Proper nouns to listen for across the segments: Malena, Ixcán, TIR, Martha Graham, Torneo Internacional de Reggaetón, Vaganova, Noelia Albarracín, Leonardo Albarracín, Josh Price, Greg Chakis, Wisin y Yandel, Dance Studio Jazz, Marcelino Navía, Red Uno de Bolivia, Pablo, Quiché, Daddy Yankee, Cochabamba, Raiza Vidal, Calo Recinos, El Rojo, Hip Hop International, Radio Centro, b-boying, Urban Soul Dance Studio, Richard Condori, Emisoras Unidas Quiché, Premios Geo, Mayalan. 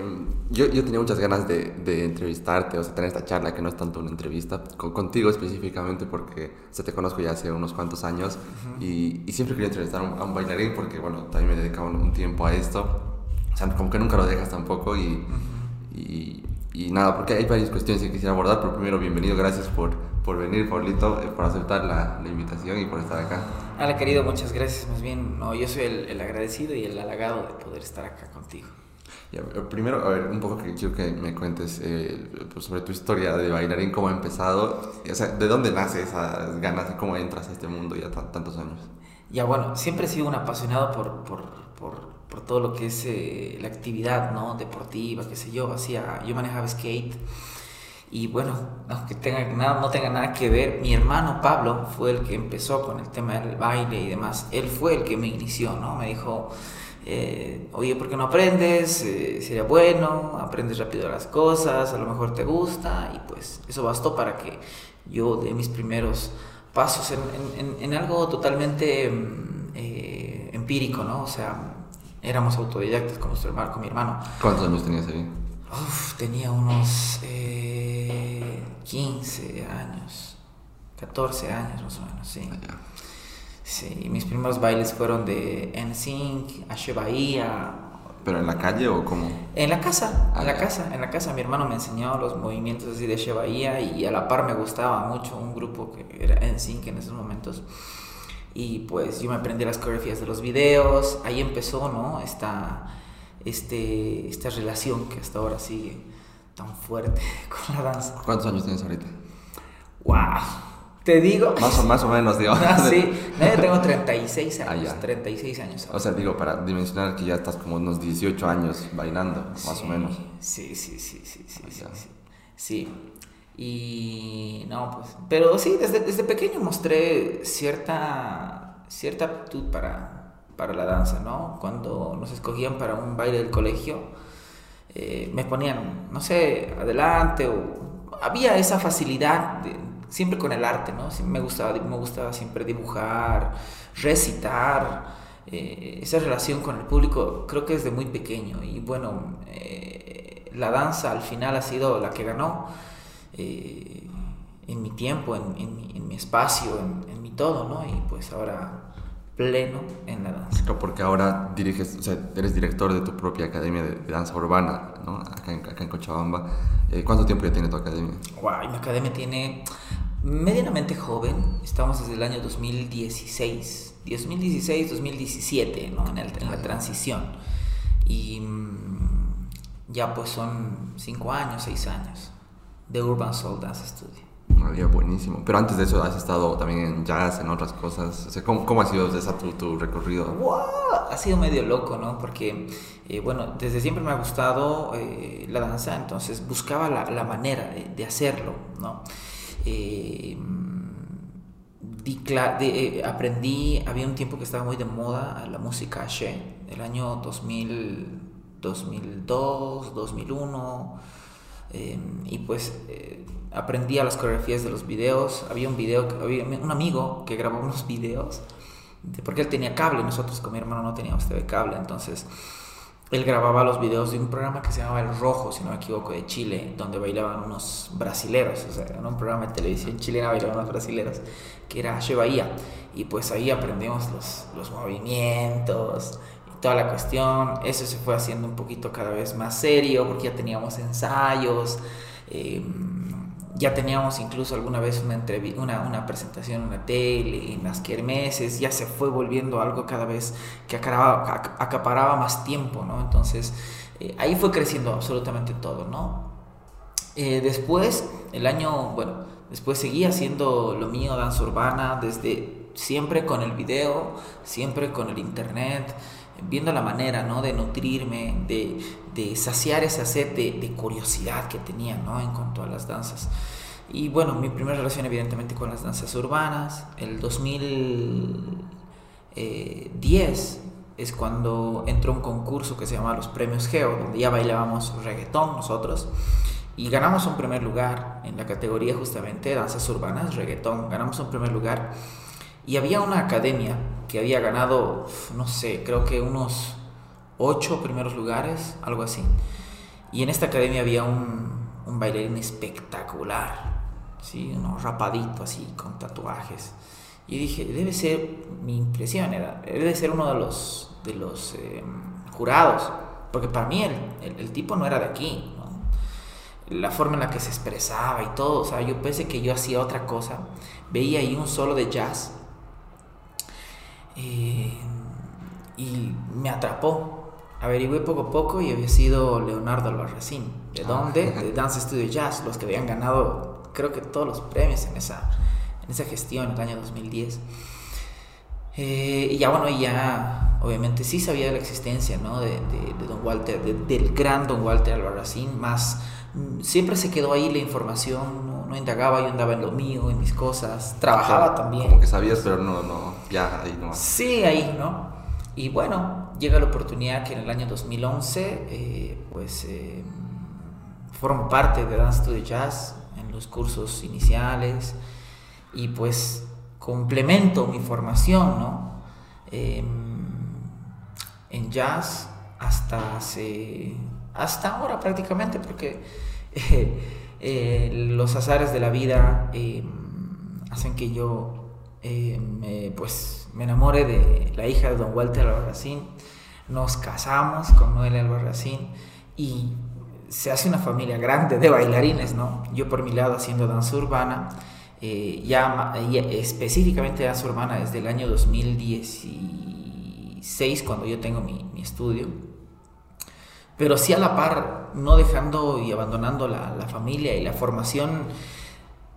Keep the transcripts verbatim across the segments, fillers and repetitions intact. Um, yo, yo tenía muchas ganas de, de entrevistarte, o sea, tener esta charla que no es tanto una entrevista, con, contigo específicamente, porque o sea, te conozco ya hace unos cuantos años. Uh-huh. y, y siempre quería entrevistar a un, a un bailarín, porque bueno, también me dedicaba un, un tiempo a esto, o sea, como que nunca lo dejas tampoco y, uh-huh. y, y nada, porque hay varias cuestiones que quisiera abordar, pero primero bienvenido, gracias por, por venir, Paulito, por aceptar la, la invitación y por estar acá. Hola querido, muchas gracias, más bien, no, yo soy el, el agradecido y el halagado de poder estar acá contigo. Ya, primero, a ver, un poco que quiero que me cuentes eh, sobre tu historia de bailarín, cómo ha empezado, o sea, de dónde nace esas ganas, cómo entras a este mundo ya t- tantos años. Ya, bueno, siempre he sido un apasionado por, por, por, por todo lo que es eh, la actividad, ¿no? Deportiva, qué sé yo, hacía, yo manejaba skate y bueno, aunque tenga nada, no tenga nada que ver, mi hermano Pablo fue el que empezó con el tema del baile y demás, él fue el que me inició, ¿no? Me dijo... Eh, oye, ¿por qué no aprendes? Eh, sería bueno, aprendes rápido las cosas, a lo mejor te gusta, y pues eso bastó para que yo dé mis primeros pasos en, en, en algo totalmente eh, empírico, ¿no? O sea, éramos autodidactas con, nuestro hermano, con mi hermano. ¿Cuántos años tenías ahí? Uf, tenía unos eh, quince años, catorce años más o menos, sí. Allá. Sí, mis primeros bailes fueron de N Sync, a Shebaía. ¿Pero en la calle o cómo? En la casa, ah, en la yeah. casa, en la casa. Mi hermano me enseñó los movimientos así de Shebaía y a la par me gustaba mucho un grupo que era N Sync en esos momentos. Y pues yo me aprendí las coreografías de los videos, ahí empezó, ¿no? Esta, este, esta relación que hasta ahora sigue tan fuerte con la danza. ¿Cuántos años tienes ahorita? ¡Wow! Te digo... Más o, más o menos, digo. No, sí. No, yo tengo treinta y seis años. Ah, treinta y seis años. O sea, digo, para dimensionar que ya estás como unos dieciocho años bailando, sí, más o menos. Sí, sí, sí, sí, sí, sí, sí. Sí. Y... No, pues... Pero sí, desde, desde pequeño mostré cierta, cierta aptitud para, para la danza, ¿no? Cuando nos escogían para un baile del colegio, eh, me ponían, no sé, adelante o... Había esa facilidad de... Siempre con el arte, ¿no? Me gustaba, me gustaba siempre dibujar, recitar, eh, esa relación con el público creo que desde muy pequeño. Y bueno, eh, la danza al final ha sido la que ganó eh, en mi tiempo, en, en, mi, en mi espacio, en, en mi todo, ¿no? Y pues ahora pleno en la danza. Claro, porque ahora diriges, o sea, eres director de tu propia academia de, de danza urbana, ¿no? Acá en, acá en Cochabamba. Eh, ¿Cuánto tiempo ya tiene tu academia? Wow, mi academia tiene... medianamente joven, estamos desde el año dos mil dieciséis, dos mil diecisiete, ¿no? en, el, en la transición, y mmm, ya pues son cinco años, seis años de Urban Soul Dance Studio. María, buenísimo, pero antes de eso has estado también en jazz, en otras cosas, o sea, ¿cómo, cómo ha sido desde tu, tu recorrido? ¡Wow! Ha sido medio loco, ¿no? Porque, eh, bueno, desde siempre me ha gustado eh, la danza, entonces buscaba la, la manera de, de hacerlo, ¿no? Eh, di cla- de, eh, aprendí, había un tiempo que estaba muy de moda la música She, el año dos mil, dos mil dos, dos mil uno, eh, y pues eh, aprendí a las coreografías de los videos. Había un video, que, había un amigo que grabó unos videos, de, porque él tenía cable, nosotros con mi hermano no teníamos T V cable, entonces... Él grababa los videos de un programa que se llamaba El Rojo, si no me equivoco, de Chile, donde bailaban unos brasileros, o sea, era un programa de televisión chilena, bailaban unos brasileros, que era Shebaía, y pues ahí aprendimos los, los movimientos y toda la cuestión. Eso se fue haciendo un poquito cada vez más serio, porque ya teníamos ensayos, eh, ya teníamos incluso alguna vez una, entrev- una, una presentación en la tele, en las kermeses, ya se fue volviendo algo cada vez que acaraba, acaparaba más tiempo, ¿no? Entonces, eh, ahí fue creciendo absolutamente todo, ¿no? Eh, después, el año, bueno, después seguí haciendo lo mío, danza urbana, desde siempre con el video, siempre con el internet, viendo la manera, ¿no? De nutrirme, de, de saciar esa sed de, de curiosidad que tenía, ¿no? En cuanto a las danzas. Y bueno, mi primera relación evidentemente con las danzas urbanas. El dos mil diez es cuando entró un concurso que se llamaba los Premios Geo, donde ya bailábamos reggaetón nosotros, y ganamos un primer lugar en la categoría justamente danzas urbanas, reggaetón. Ganamos un primer lugar y había una academia que había ganado, no sé, creo que unos ocho primeros lugares, algo así. Y en esta academia había un, un bailarín espectacular, ¿sí? Uno rapadito así, con tatuajes. Y dije, debe ser, mi impresión era, debe ser uno de los, de los eh, jurados, porque para mí el, el, el tipo no era de aquí, ¿no? La forma en la que se expresaba y todo, o sea, yo pensé que yo hacía otra cosa. Veía ahí un solo de jazz eh, y me atrapó. Averigüé poco a poco y había sido Leonardo Albarracín, ¿de dónde? De Dance Studio Jazz, los que habían ganado creo que todos los premios en esa, en esa gestión, en el año dos mil diez. Eh, y ya bueno, ya obviamente sí sabía de la existencia, ¿no? de, de, de Don Walter, de, del gran Don Walter Albarracín, más siempre se quedó ahí la información, no, no indagaba, yo andaba en lo mío, en mis cosas, trabajaba, o sea, también. Como que sabías, pero no, no, ya ahí nomás. Sí, ahí, ¿no? Y bueno, llega la oportunidad que en el año dos mil once eh, pues eh, formo parte de Dance Studio Jazz en los cursos iniciales y pues complemento mi formación, ¿no? eh, en jazz hasta hace, hasta ahora prácticamente, porque eh, eh, los azares de la vida eh, hacen que yo Eh, me, pues me enamoré de la hija de Don Walter Albarracín, nos casamos con Noelia Albarracín y se hace una familia grande de bailarines, ¿no? Yo por mi lado haciendo danza urbana, eh, ya, ya específicamente danza urbana desde el año dos mil dieciséis, cuando yo tengo mi, mi estudio, pero sí a la par, no dejando y abandonando la, la familia y la formación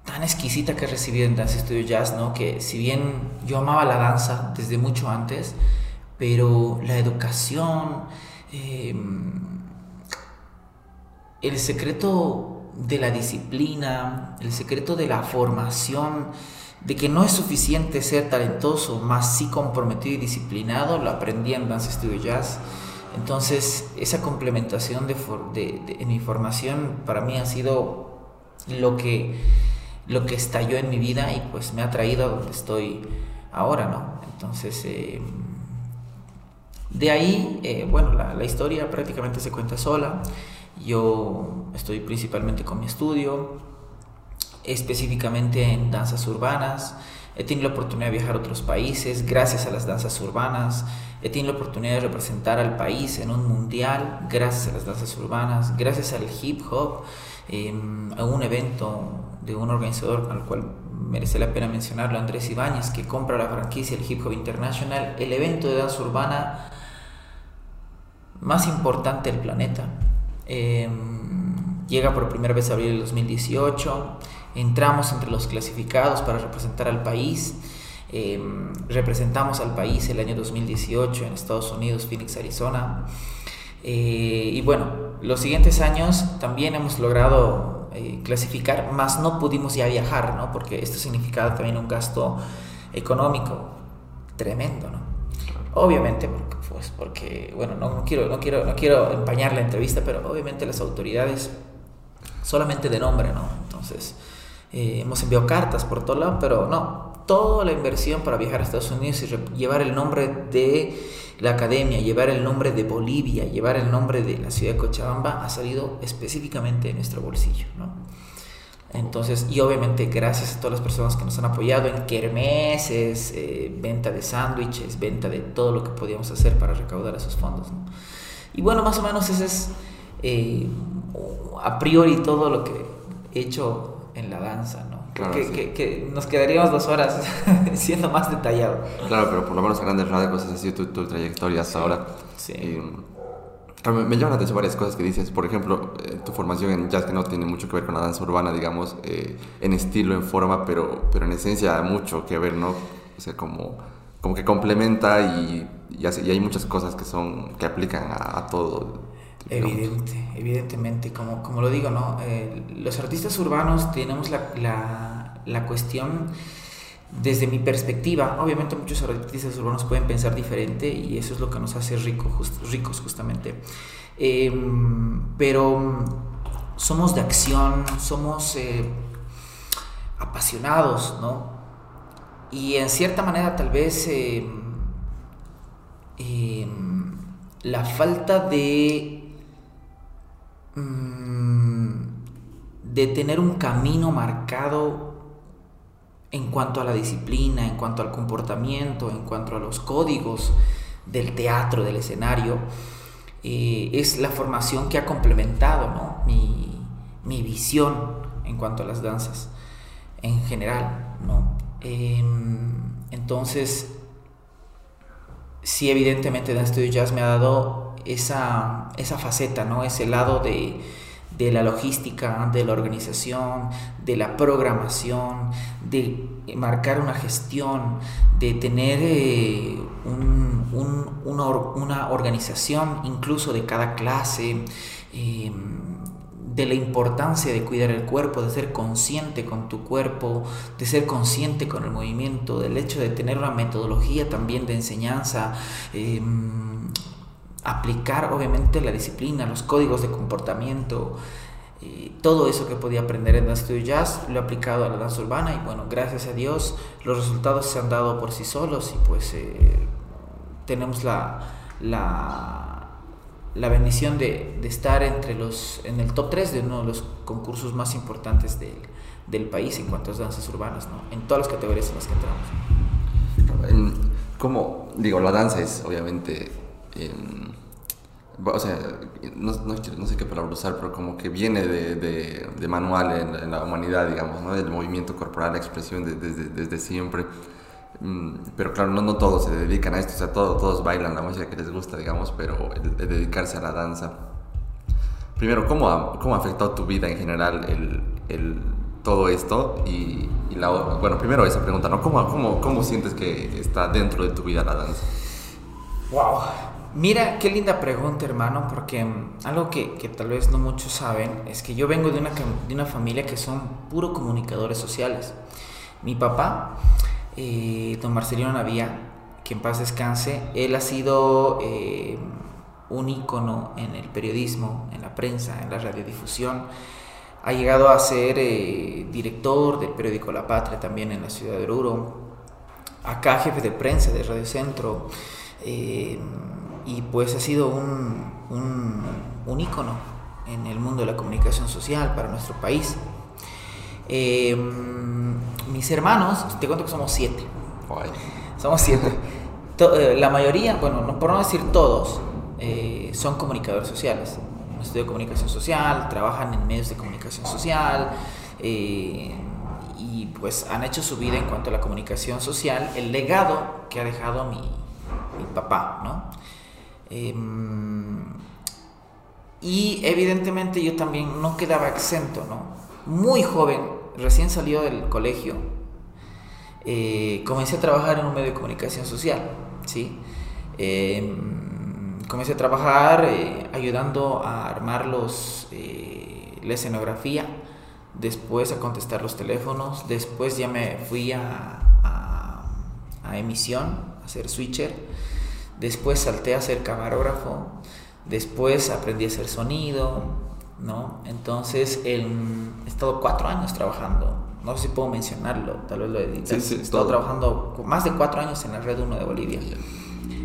tan exquisita que he recibido en Dance Studio Jazz, ¿no? Que si bien yo amaba la danza desde mucho antes, pero la educación, eh, el secreto de la disciplina, el secreto de la formación, de que no es suficiente ser talentoso, más sí comprometido y disciplinado, lo aprendí en Dance Studio Jazz. Entonces, esa complementación de, de, de, en mi formación para mí ha sido lo que... lo que estalló en mi vida y pues me ha traído a donde estoy ahora, ¿no? Entonces, eh, de ahí, eh, bueno, la, la historia prácticamente se cuenta sola. Yo estoy principalmente con mi estudio, específicamente en danzas urbanas. He tenido la oportunidad de viajar a otros países gracias a las danzas urbanas. He tenido la oportunidad de representar al país en un mundial gracias a las danzas urbanas, gracias al hip hop, eh, a un evento de un organizador al cual merece la pena mencionarlo, Andrés Ibáñez, que compra la franquicia del Hip Hop International, el evento de danza urbana más importante del planeta. Eh, llega por primera vez a abril del dos mil dieciocho, entramos entre los clasificados para representar al país, eh, representamos al país el año dos mil dieciocho en Estados Unidos, Phoenix, Arizona, eh, y bueno, los siguientes años también hemos logrado clasificar, más no pudimos ya viajar, ¿no? Porque esto significaba también un gasto económico tremendo, ¿no? Obviamente, porque, pues, porque bueno, no, no, quiero, no, quiero, no quiero empañar la entrevista, pero obviamente las autoridades solamente de nombre, ¿no? Entonces, eh, hemos enviado cartas por todo lado, pero no, toda la inversión para viajar a Estados Unidos y llevar el nombre de la academia, llevar el nombre de Bolivia, llevar el nombre de la ciudad de Cochabamba, ha salido específicamente de nuestro bolsillo, ¿no? Entonces, y obviamente gracias a todas las personas que nos han apoyado en kermeses, eh, venta de sándwiches, venta de todo lo que podíamos hacer para recaudar esos fondos, ¿no? Y bueno, más o menos ese es eh, a priori todo lo que he hecho en la danza, ¿no? Claro, que, sí. que, que nos quedaríamos dos horas siendo más detallado. Claro, pero por lo menos a grandes rasgos es así tu, tu trayectoria hasta sí, ahora. Sí. Y, me, me llaman la atención varias cosas que dices. Por ejemplo, eh, tu formación en jazz, que no tiene mucho que ver con la danza urbana, digamos, eh, en estilo, en forma, pero, pero en esencia mucho que ver, ¿no? O sea, como, como que complementa y, y, hace, y hay muchas cosas que, son, que aplican a, a todo. Evidente, evidentemente, como, como lo digo, ¿no? Eh, los artistas urbanos tenemos la, la, la cuestión, desde mi perspectiva, obviamente muchos artistas urbanos pueden pensar diferente y eso es lo que nos hace rico, just, ricos justamente, eh, pero somos de acción, somos eh, apasionados, ¿no? Y en cierta manera tal vez eh, eh, la falta de de tener un camino marcado en cuanto a la disciplina, en cuanto al comportamiento, en cuanto a los códigos del teatro, del escenario, eh, es la formación que ha complementado, ¿no?, mi, mi visión en cuanto a las danzas en general, ¿no? Eh, entonces, sí, evidentemente Dance Studio Jazz me ha dado esa, esa faceta, ¿no?, ese lado de, de la logística, de la organización, de la programación, de marcar una gestión, de tener eh, un, un, una, or, una organización incluso de cada clase, eh, de la importancia de cuidar el cuerpo, de ser consciente con tu cuerpo, de ser consciente con el movimiento, del hecho de tener una metodología también de enseñanza, eh, aplicar obviamente la disciplina, los códigos de comportamiento, eh, todo eso que podía aprender en Dance Studio Jazz lo he aplicado a la danza urbana y bueno, gracias a Dios los resultados se han dado por sí solos y pues eh, tenemos la... la la bendición de, de estar entre los, en el top tres de uno de los concursos más importantes del, del país en cuanto a danzas urbanas, ¿no?, en todas las categorías en las que entramos. Como digo, la danza es obviamente, eh, o sea, no, no, no sé qué palabra usar, pero como que viene de, de, de manual en, en la humanidad, digamos, ¿no?, del movimiento corporal, la expresión de, de, de, desde siempre. Pero claro, no, no todos se dedican a esto, o sea, todos, todos bailan la música que les gusta, digamos, pero el, el dedicarse a la danza. Primero, ¿cómo ha, cómo ha afectado tu vida en general el, el, todo esto? Y, y la, bueno, primero esa pregunta, ¿no? ¿Cómo, cómo, ¿Cómo sientes que está dentro de tu vida la danza? ¡Wow! Mira, qué linda pregunta, hermano, porque algo que, que tal vez no muchos saben es que yo vengo de una, de una familia que son puro comunicadores sociales. Mi papá... Eh, don Marcelino Navía, que en paz descanse, él ha sido eh, un ícono en el periodismo, en la prensa, en la radiodifusión. Ha llegado a ser eh, director del periódico La Patria también en la ciudad de Oruro, acá jefe de prensa de Radio Centro, eh, y pues ha sido un, un, un ícono en el mundo de la comunicación social para nuestro país. Eh, mis hermanos, te cuento que somos siete. Somos siete. La mayoría, bueno, por no decir todos, eh, son comunicadores sociales. Estudian comunicación social, trabajan en medios de comunicación social, eh, y pues han hecho su vida en cuanto a la comunicación social, el legado que ha dejado mi, mi papá, ¿no? Eh, y evidentemente yo también no quedaba exento, ¿no? Muy joven, recién salido del colegio, eh, comencé a trabajar en un medio de comunicación social, ¿sí? Eh, comencé a trabajar eh, ayudando a armar los, eh, la escenografía, después a contestar los teléfonos, después ya me fui a, a, a emisión, a ser switcher, después salté a ser camarógrafo, después aprendí a hacer sonido, ¿no? Entonces el, he estado cuatro años trabajando, no sé si puedo mencionarlo, tal vez lo edito. Sí, sí, he estado todo. Trabajando más de cuatro años en la Red Uno de Bolivia,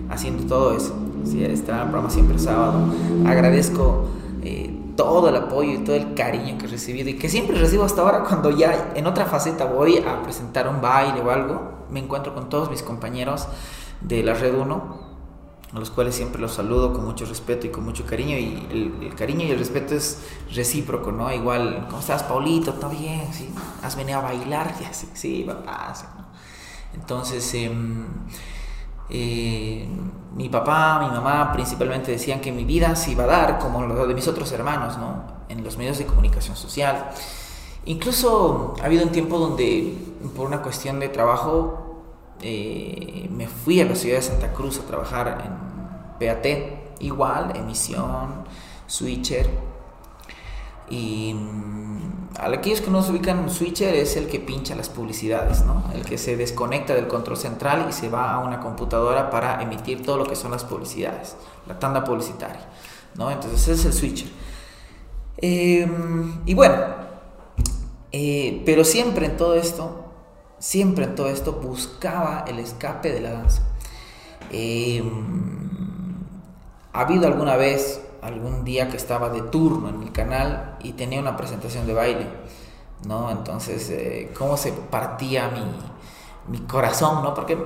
haciendo todo eso. Sí, está en el programa siempre sábado. Agradezco eh, todo el apoyo y todo el cariño que he recibido y que siempre recibo hasta ahora. Cuando ya en otra faceta voy a presentar un baile o algo, me encuentro con todos mis compañeros de la Red Uno, a los cuales siempre los saludo con mucho respeto y con mucho cariño, y el, el cariño y el respeto es recíproco, ¿no? Igual, ¿cómo estás, Paulito? ¿Todo bien? ¿Sí? ¿Has venido a bailar? Ya sé, sí, papá, sí, ¿no? Entonces, eh, eh, mi papá, mi mamá principalmente decían que mi vida se iba a dar como la de mis otros hermanos, ¿no?, en los medios de comunicación social. Incluso ha habido un tiempo donde, por una cuestión de trabajo, Eh, me fui a la ciudad de Santa Cruz a trabajar en P A T, igual, emisión, switcher. Y a aquellos que no se ubican, un switcher es el que pincha las publicidades, ¿no?, el que se desconecta del control central y se va a una computadora para emitir todo lo que son las publicidades, la tanda publicitaria, ¿no? Entonces ese es el switcher. Eh, y bueno, eh, pero siempre en todo esto, Siempre en todo esto buscaba el escape de la danza. Eh, ha habido alguna vez algún día que estaba de turno en el canal y tenía una presentación de baile, ¿no? Entonces, eh, cómo se partía mi, mi corazón, ¿no? Porque,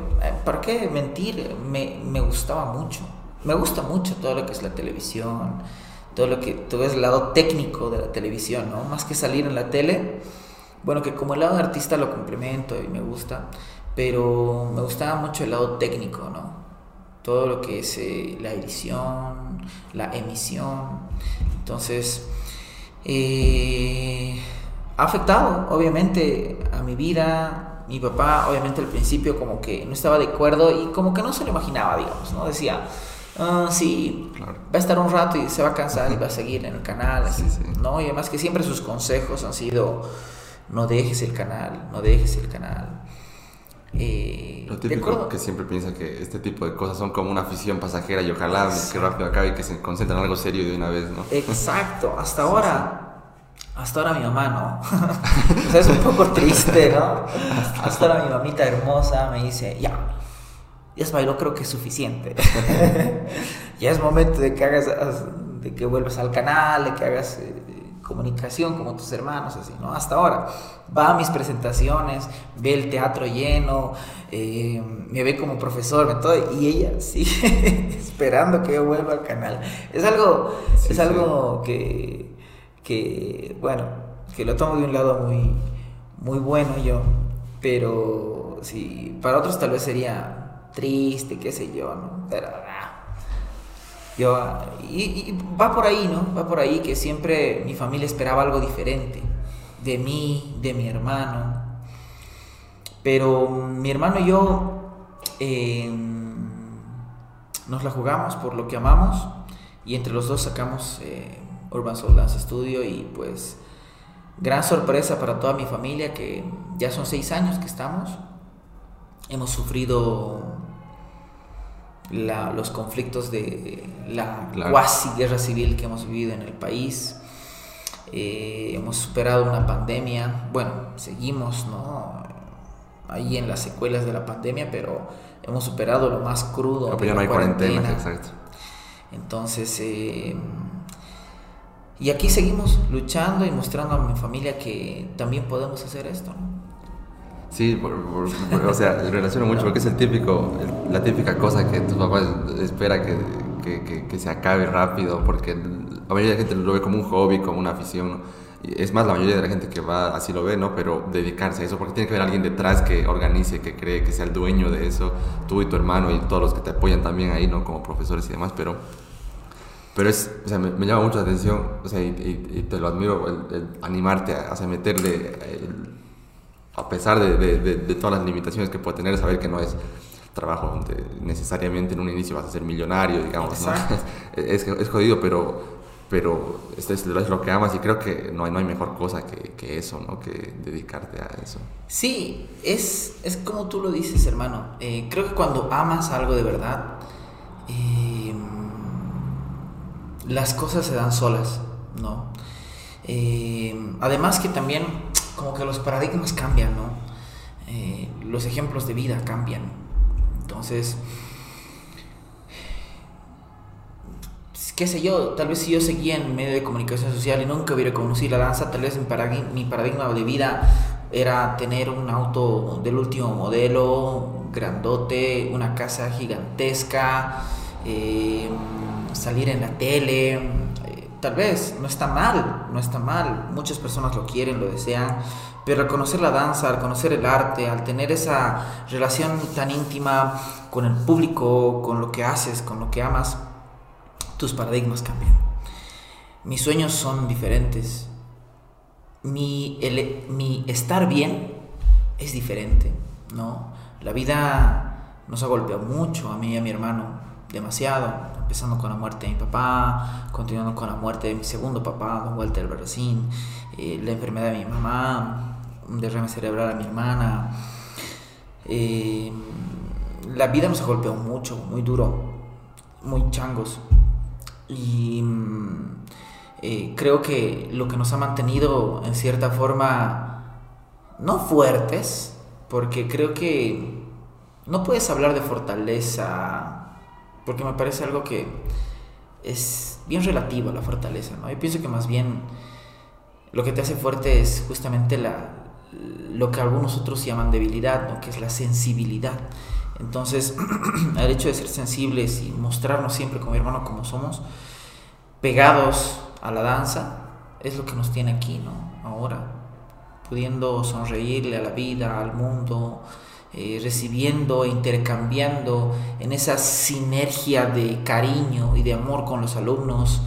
¿para qué mentir? Me, me gustaba mucho. Me gusta mucho todo lo que es la televisión, todo lo que todo es el lado técnico de la televisión, ¿no? Más que salir en la tele, bueno, que como el lado de artista lo complemento y me gusta, pero me gustaba mucho el lado técnico, ¿no? Todo lo que es eh, la edición, la emisión. Entonces, eh, ha afectado, obviamente, a mi vida. Mi papá, obviamente, al principio como que no estaba de acuerdo y como que no se lo imaginaba, digamos, ¿no? Decía... Uh, sí, claro. Va a estar un rato y se va a cansar y va a seguir en el canal, sí, sí. ¿No? Y además que siempre sus consejos han sido: no dejes el canal, no dejes el canal. Eh, Lo típico que siempre piensa que este tipo de cosas son como una afición pasajera y ojalá que rápido acabe y que se concentren en algo serio de una vez, ¿no? Exacto, hasta sí, ahora, sí. hasta ahora mi mamá, ¿no? O sea, es un poco triste, ¿no? Hasta ahora mi mamita hermosa me dice: ya. Ya es bailó, creo que es suficiente. Ya es momento de que hagas, de que vuelvas al canal, de que hagas eh, comunicación como tus hermanos, así, ¿no? Hasta ahora. Va a mis presentaciones, ve el teatro lleno, eh, me ve como profesor, me todo, y ella sigue esperando que yo vuelva al canal. Es algo, sí, es sí. algo que, que, bueno, que lo tomo de un lado muy, muy bueno yo, pero sí, para otros tal vez sería... triste, qué sé yo, ¿no? Pero, yo, y, y va por ahí, ¿no? Va por ahí que siempre mi familia esperaba algo diferente de mí, de mi hermano. Pero mi hermano y yo eh, nos la jugamos por lo que amamos y entre los dos sacamos eh, Urban Soul Dance Studio y pues gran sorpresa para toda mi familia que ya son seis años que estamos. Hemos sufrido la, los conflictos de la claro. cuasi guerra civil que hemos vivido en el país. Eh, hemos superado una pandemia. Bueno, seguimos, ¿no? Ahí en las secuelas de la pandemia, pero hemos superado lo más crudo. Pero ya no hay cuarentena. cuarentena. Exacto. Entonces, eh, y aquí seguimos luchando y mostrando a mi familia que también podemos hacer esto, ¿no? Sí, por, por, por, o sea, relaciono mucho porque es el típico, el, la típica cosa que tus papás esperan que, que, que, que se acabe rápido, porque la mayoría de la gente lo ve como un hobby, como una afición, ¿no? Y es más, la mayoría de la gente que va así lo ve, ¿no? Pero dedicarse a eso, porque tiene que haber alguien detrás que organice, que cree, que sea el dueño de eso, tú y tu hermano y todos los que te apoyan también ahí, ¿no? Como profesores y demás, pero... Pero es, o sea, me, me llama mucho la atención, o sea, y, y, y te lo admiro, el, el animarte a, a meterle... El, a pesar de, de, de, de todas las limitaciones que puede tener, saber que no es trabajo donde necesariamente en un inicio vas a ser millonario, digamos, ¿no? es, es, es jodido, pero, pero es, es lo que amas y creo que no hay, no hay mejor cosa que, que eso, ¿no? Que dedicarte a eso. Sí, es, es como tú lo dices, hermano. Eh, creo que cuando amas algo de verdad, eh, las cosas se dan solas, ¿no? Eh, además que también... como que los paradigmas cambian, ¿no? Eh, los ejemplos de vida cambian. Entonces, qué sé yo, tal vez si yo seguía en medio de comunicación social y nunca hubiera conocido la danza, tal vez mi paradigma, mi paradigma de vida era tener un auto del último modelo, grandote, una casa gigantesca, eh, salir en la tele... Tal vez, no está mal, no está mal, muchas personas lo quieren, lo desean, pero al conocer la danza, al conocer el arte, al tener esa relación tan íntima con el público, con lo que haces, con lo que amas, tus paradigmas cambian. Mis sueños son diferentes, mi, el, mi estar bien es diferente, ¿no? La vida nos ha golpeado mucho a mí y a mi hermano, demasiado. Empezando con la muerte de mi papá, continuando con la muerte de mi segundo papá, don Walter Albarracín, eh, la enfermedad de mi mamá, un derrame cerebral a mi hermana. Eh, la vida nos ha golpeado mucho, muy duro, muy changos. Y eh, creo que lo que nos ha mantenido en cierta forma, no fuertes, porque creo que no puedes hablar de fortaleza. Porque me parece algo que es bien relativa la fortaleza, ¿no? Yo pienso que más bien lo que te hace fuerte es justamente la, lo que algunos otros llaman debilidad, ¿no? Que es la sensibilidad. Entonces, el hecho de ser sensibles y mostrarnos siempre como hermano como somos, pegados a la danza, es lo que nos tiene aquí, ¿no? Ahora, pudiendo sonreírle a la vida, al mundo, eh, recibiendo, intercambiando en esa sinergia de cariño y de amor con los alumnos,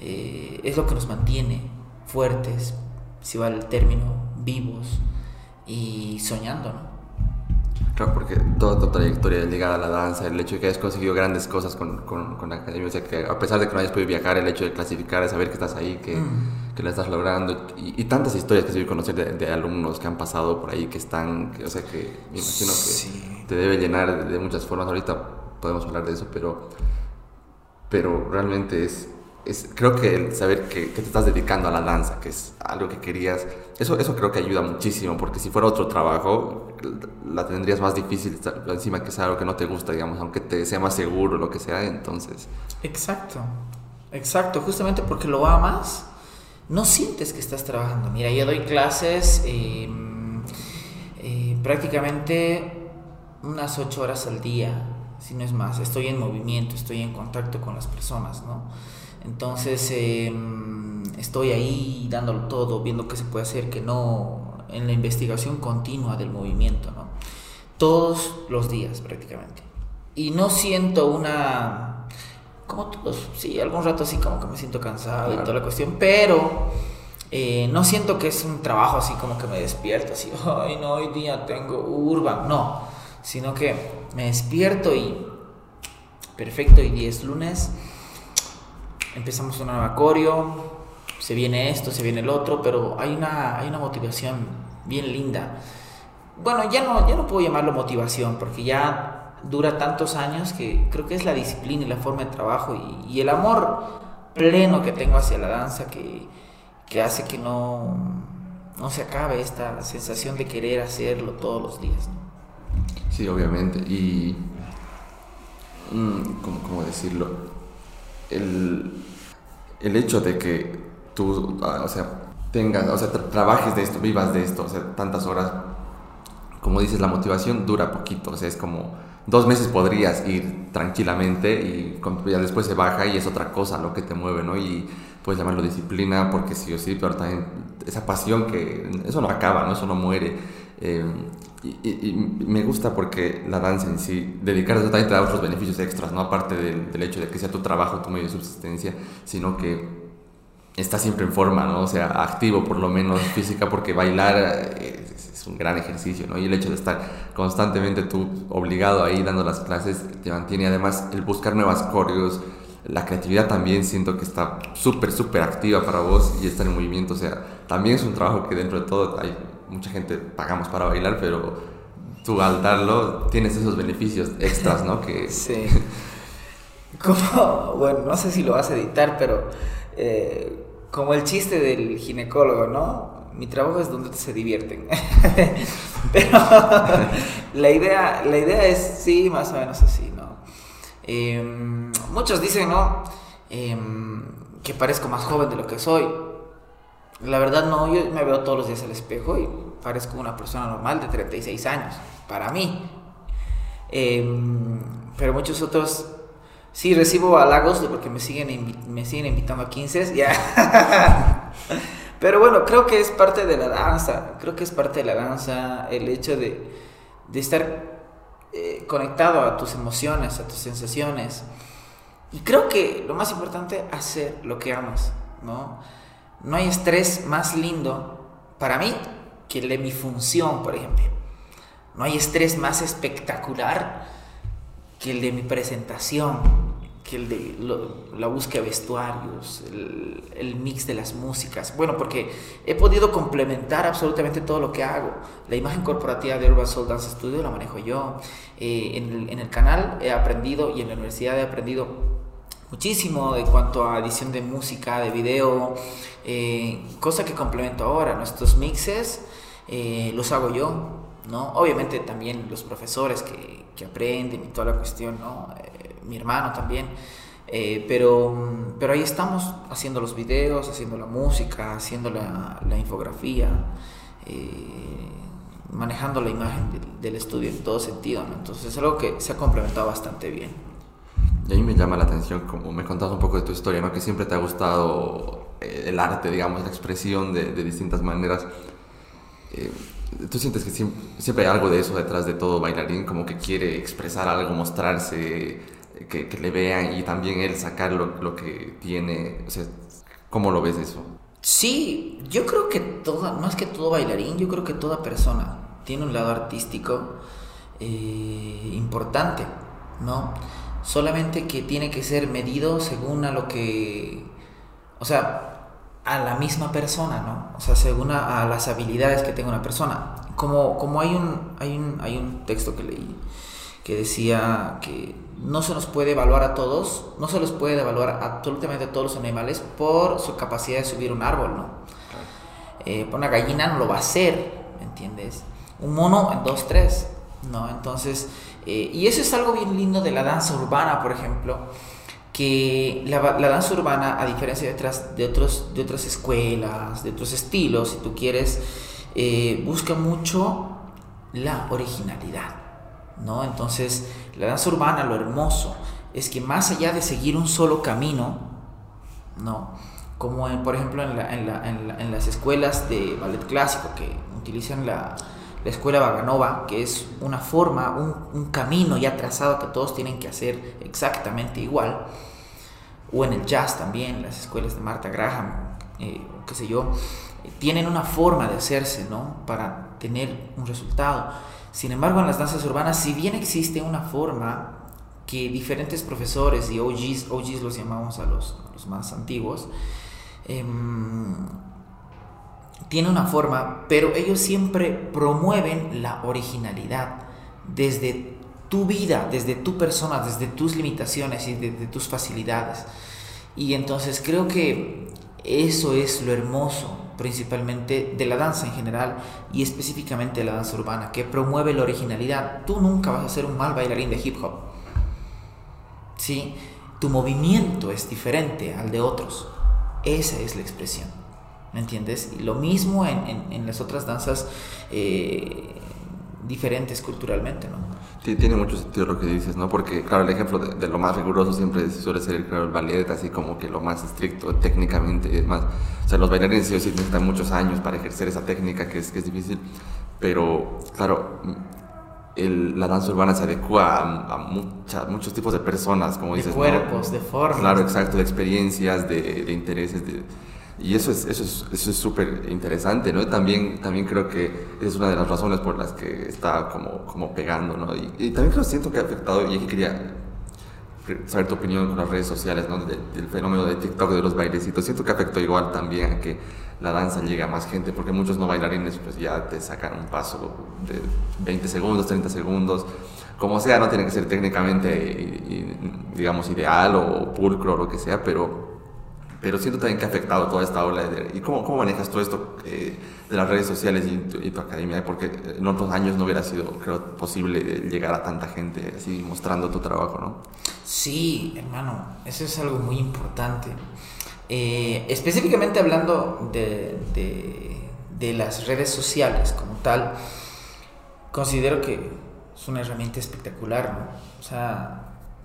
eh, es lo que nos mantiene fuertes, si vale el término, vivos y soñando, ¿no? Claro, porque toda tu trayectoria ligada a la danza, el hecho de que hayas conseguido grandes cosas con, con, con la academia, o sea, que a pesar de que no hayas podido viajar, el hecho de clasificar, de saber que estás ahí, que, mm. que la estás logrando, y, y tantas historias que se vive conocer de, de alumnos que han pasado por ahí, que están, que, o sea, que me imagino sí. que te debe llenar de, de muchas formas. Ahorita podemos hablar de eso, pero, pero realmente es... Es, creo que el saber que, que te estás dedicando a la danza, que es algo que querías, eso, eso creo que ayuda muchísimo, porque si fuera otro trabajo la tendrías más difícil, encima que sea algo que no te gusta, digamos, aunque te sea más seguro, lo que sea, entonces... Exacto, exacto, justamente porque lo amas, no sientes que estás trabajando. Mira, yo doy clases eh, eh, prácticamente unas ocho horas al día, si no es más, estoy en movimiento, estoy en contacto con las personas, ¿no? Entonces eh, estoy ahí dándolo todo, viendo qué se puede hacer, qué no, en la investigación continua del movimiento, ¿no? Todos los días prácticamente. Y no siento una... como todos, sí, algún rato así como que me siento cansado, claro, y toda la cuestión, pero eh, no siento que es un trabajo así como que me despierto, así, ay no, hoy día tengo Urban, no, sino que me despierto y perfecto, y es lunes, empezamos una nueva coreo, se viene esto, se viene el otro, pero hay una, hay una motivación bien linda. Bueno, ya no, ya no puedo llamarlo motivación, porque ya dura tantos años que creo que es la disciplina y la forma de trabajo y, y el amor pleno que tengo hacia la danza que, que hace que no, no se acabe esta sensación de querer hacerlo todos los días, ¿no? Sí, obviamente. Y... ¿cómo, cómo decirlo? El, el hecho de que tú, o sea, tengas, o sea, tra- trabajes de esto, vivas de esto, o sea, tantas horas, como dices, la motivación dura poquito, o sea, es como dos meses podrías ir tranquilamente y con, ya después se baja y es otra cosa lo que te mueve, ¿no? Y puedes llamarlo disciplina porque sí o sí, pero también esa pasión que, eso no acaba, ¿no? Eso no muere. Eh, y, y, y me gusta porque la danza en sí, dedicarse también te da otros beneficios extras, no aparte del, del hecho de que sea tu trabajo, tu medio de subsistencia, sino que estás siempre en forma, ¿no? O sea, activo por lo menos física, porque bailar es, es un gran ejercicio, ¿no? Y el hecho de estar constantemente tú obligado ahí dando las clases te mantiene, además el buscar nuevas coreos, la creatividad también siento que está súper, súper activa para vos y estar en movimiento, o sea, también es un trabajo que dentro de todo hay... Mucha gente pagamos para bailar, pero tú al darlo tienes esos beneficios extras, ¿no? Que... Sí. Como, bueno, no sé si lo vas a editar, pero eh, como el chiste del ginecólogo, ¿no? Mi trabajo es donde se divierten. Pero la idea, la idea es, sí, más o menos así, ¿no? Eh, muchos dicen, ¿no? Eh, que parezco más joven de lo que soy. La verdad no, yo me veo todos los días al espejo y parezco una persona normal de treinta y seis años, para mí. Eh, pero muchos otros, sí, recibo halagos porque me siguen, invi- me siguen invitando a quince, yeah. Pero bueno, creo que es parte de la danza, creo que es parte de la danza el hecho de, de estar eh, conectado a tus emociones, a tus sensaciones. Y creo que lo más importante es hacer lo que amas, ¿no? No hay estrés más lindo para mí que el de mi función, por ejemplo. No hay estrés más espectacular que el de mi presentación, que el de lo, la búsqueda de vestuarios, el, el mix de las músicas. Bueno, porque he podido complementar absolutamente todo lo que hago. La imagen corporativa de Urban Soul Dance Studio la manejo yo. Eh, en, el, en el canal he aprendido y en la universidad he aprendido muchísimo en cuanto a edición de música, de video, eh, cosa que complemento ahora. Nuestros mixes eh, los hago yo, ¿no? Obviamente también los profesores que, que aprenden y toda la cuestión, ¿no? Eh, mi hermano también, Eh, pero, pero ahí estamos haciendo los videos, haciendo la música, haciendo la, la infografía, eh, manejando la imagen del, del estudio en todo sentido, ¿no? Entonces es algo que se ha complementado bastante bien. Y a mí me llama la atención, como me contabas un poco de tu historia, ¿no? Que siempre te ha gustado eh, el arte, digamos, la expresión de, de distintas maneras. Eh, ¿Tú sientes que siempre, siempre hay algo de eso detrás de todo bailarín, como que quiere expresar algo, mostrarse... Que, que le vean, y también él sacar lo, lo que tiene? O sea, ¿cómo lo ves eso? Sí, yo creo que toda, más que todo bailarín, yo creo que toda persona tiene un lado artístico eh, importante, ¿no? Solamente que tiene que ser medido según a lo que... O sea, a la misma persona, ¿no? O sea, según a, a las habilidades que tenga una persona. Como, como hay, un, hay, un, hay un texto que leí que decía que... no se nos puede evaluar a todos, no se los puede evaluar absolutamente a todos los animales por su capacidad de subir un árbol, ¿no? Okay. Eh, una gallina no lo va a hacer, ¿me entiendes? Un mono en dos, tres, ¿no? Entonces, eh, y eso es algo bien lindo de la danza urbana, por ejemplo, que la, la danza urbana, a diferencia de otras, de, otros, de otras escuelas, de otros estilos, si tú quieres, eh, busca mucho la originalidad, ¿no? Entonces, la danza urbana, lo hermoso es que más allá de seguir un solo camino, ¿no? Como en, por ejemplo en, la, en, la, en, la, en las escuelas de ballet clásico, que utilizan la, la escuela Vaganova, que es una forma, un, un camino ya trazado que todos tienen que hacer exactamente igual, o en el jazz también, las escuelas de Martha Graham, eh, qué sé yo, eh, tienen una forma de hacerse, ¿no? Para tener un resultado. Sin embargo, en las danzas urbanas, si bien existe una forma que diferentes profesores y O Gs, O Gs los llamamos a los, a los más antiguos, eh, tiene una forma, pero ellos siempre promueven la originalidad desde tu vida, desde tu persona, desde tus limitaciones y desde tus facilidades. Y entonces creo que eso es lo hermoso, principalmente de la danza en general y específicamente de la danza urbana, que promueve la originalidad. Tú nunca vas a ser un mal bailarín de hip hop, ¿sí? Tu movimiento es diferente al de otros, esa es la expresión, ¿me entiendes? Y lo mismo en, en, en las otras danzas eh, diferentes culturalmente, ¿no? Sí, tiene mucho sentido lo que dices, ¿no? Porque, claro, el ejemplo de, de lo más riguroso siempre suele ser el, claro, el ballet, así como que lo más estricto técnicamente y demás. O sea, los bailarines sí, sí necesitan muchos años para ejercer esa técnica, que es, que es difícil, pero, claro, el, la danza urbana se adecua a, a mucha, muchos tipos de personas, como dices, de cuerpos, ¿no? De formas. Claro, exacto, de experiencias, de, de intereses, de... Y eso es eso es eso es súper interesante, ¿no? También también creo que es una de las razones por las que está como como pegando, ¿no? Y, y también creo siento que ha afectado, y quería saber tu opinión con las redes sociales, ¿no? De, del fenómeno de TikTok, de los bailecitos. Siento que afectó igual también a que la danza llegue a más gente, porque muchos no bailarines pues ya te sacan un paso de veinte segundos, treinta segundos, como sea, no tiene que ser técnicamente y, y, digamos ideal o pulcro o lo que sea, pero Pero siento también que ha afectado toda esta ola. De, ¿Y cómo, cómo manejas todo esto eh, de las redes sociales y tu, y tu academia? Porque en otros años no hubiera sido, creo, posible llegar a tanta gente así mostrando tu trabajo, ¿no? Sí, hermano, eso es algo muy importante. Eh, específicamente hablando de, de, de las redes sociales como tal, considero que es una herramienta espectacular, ¿no? O sea...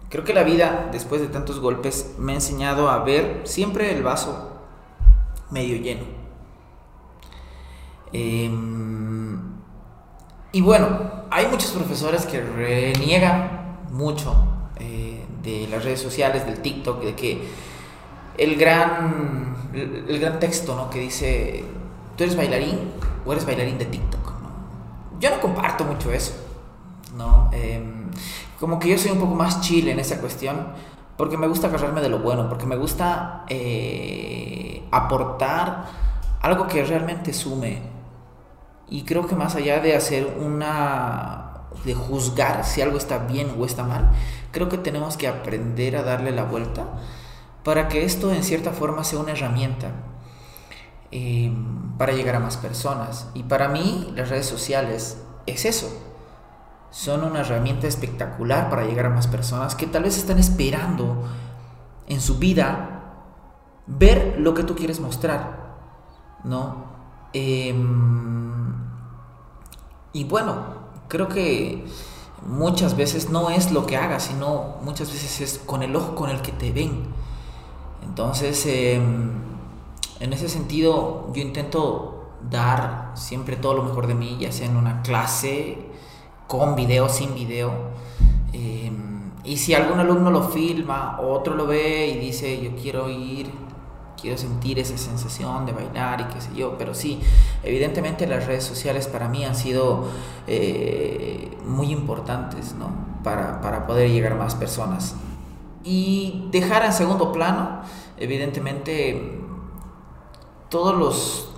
Creo que la vida, después de tantos golpes, me ha enseñado a ver siempre el vaso medio lleno. Eh, y bueno, hay muchos profesores que reniegan mucho eh, de las redes sociales, del TikTok, de que el gran, el, el gran texto, ¿no? Que dice, tú eres bailarín o eres bailarín de TikTok, ¿no? Yo no comparto mucho eso, ¿no? Eh, Como que yo soy un poco más chill en esa cuestión, porque me gusta agarrarme de lo bueno, porque me gusta eh, aportar algo que realmente sume. Y creo que más allá de hacer una... de juzgar si algo está bien o está mal, creo que tenemos que aprender a darle la vuelta para que esto en cierta forma sea una herramienta eh, para llegar a más personas. Y para mí las redes sociales es eso. Son una herramienta espectacular para llegar a más personas que tal vez están esperando en su vida ver lo que tú quieres mostrar, ¿no? Eh, y bueno, creo que muchas veces no es lo que hagas, sino muchas veces es con el ojo con el que te ven. Entonces, eh, en ese sentido, yo intento dar siempre todo lo mejor de mí, ya sea en una clase, con video, sin video. Eh, y si algún alumno lo filma, otro lo ve y dice, yo quiero ir, quiero sentir esa sensación de bailar y qué sé yo. Pero sí, evidentemente las redes sociales para mí han sido eh, muy importantes, ¿no? Para, para poder llegar a más personas. Y dejar en segundo plano, evidentemente, todos los,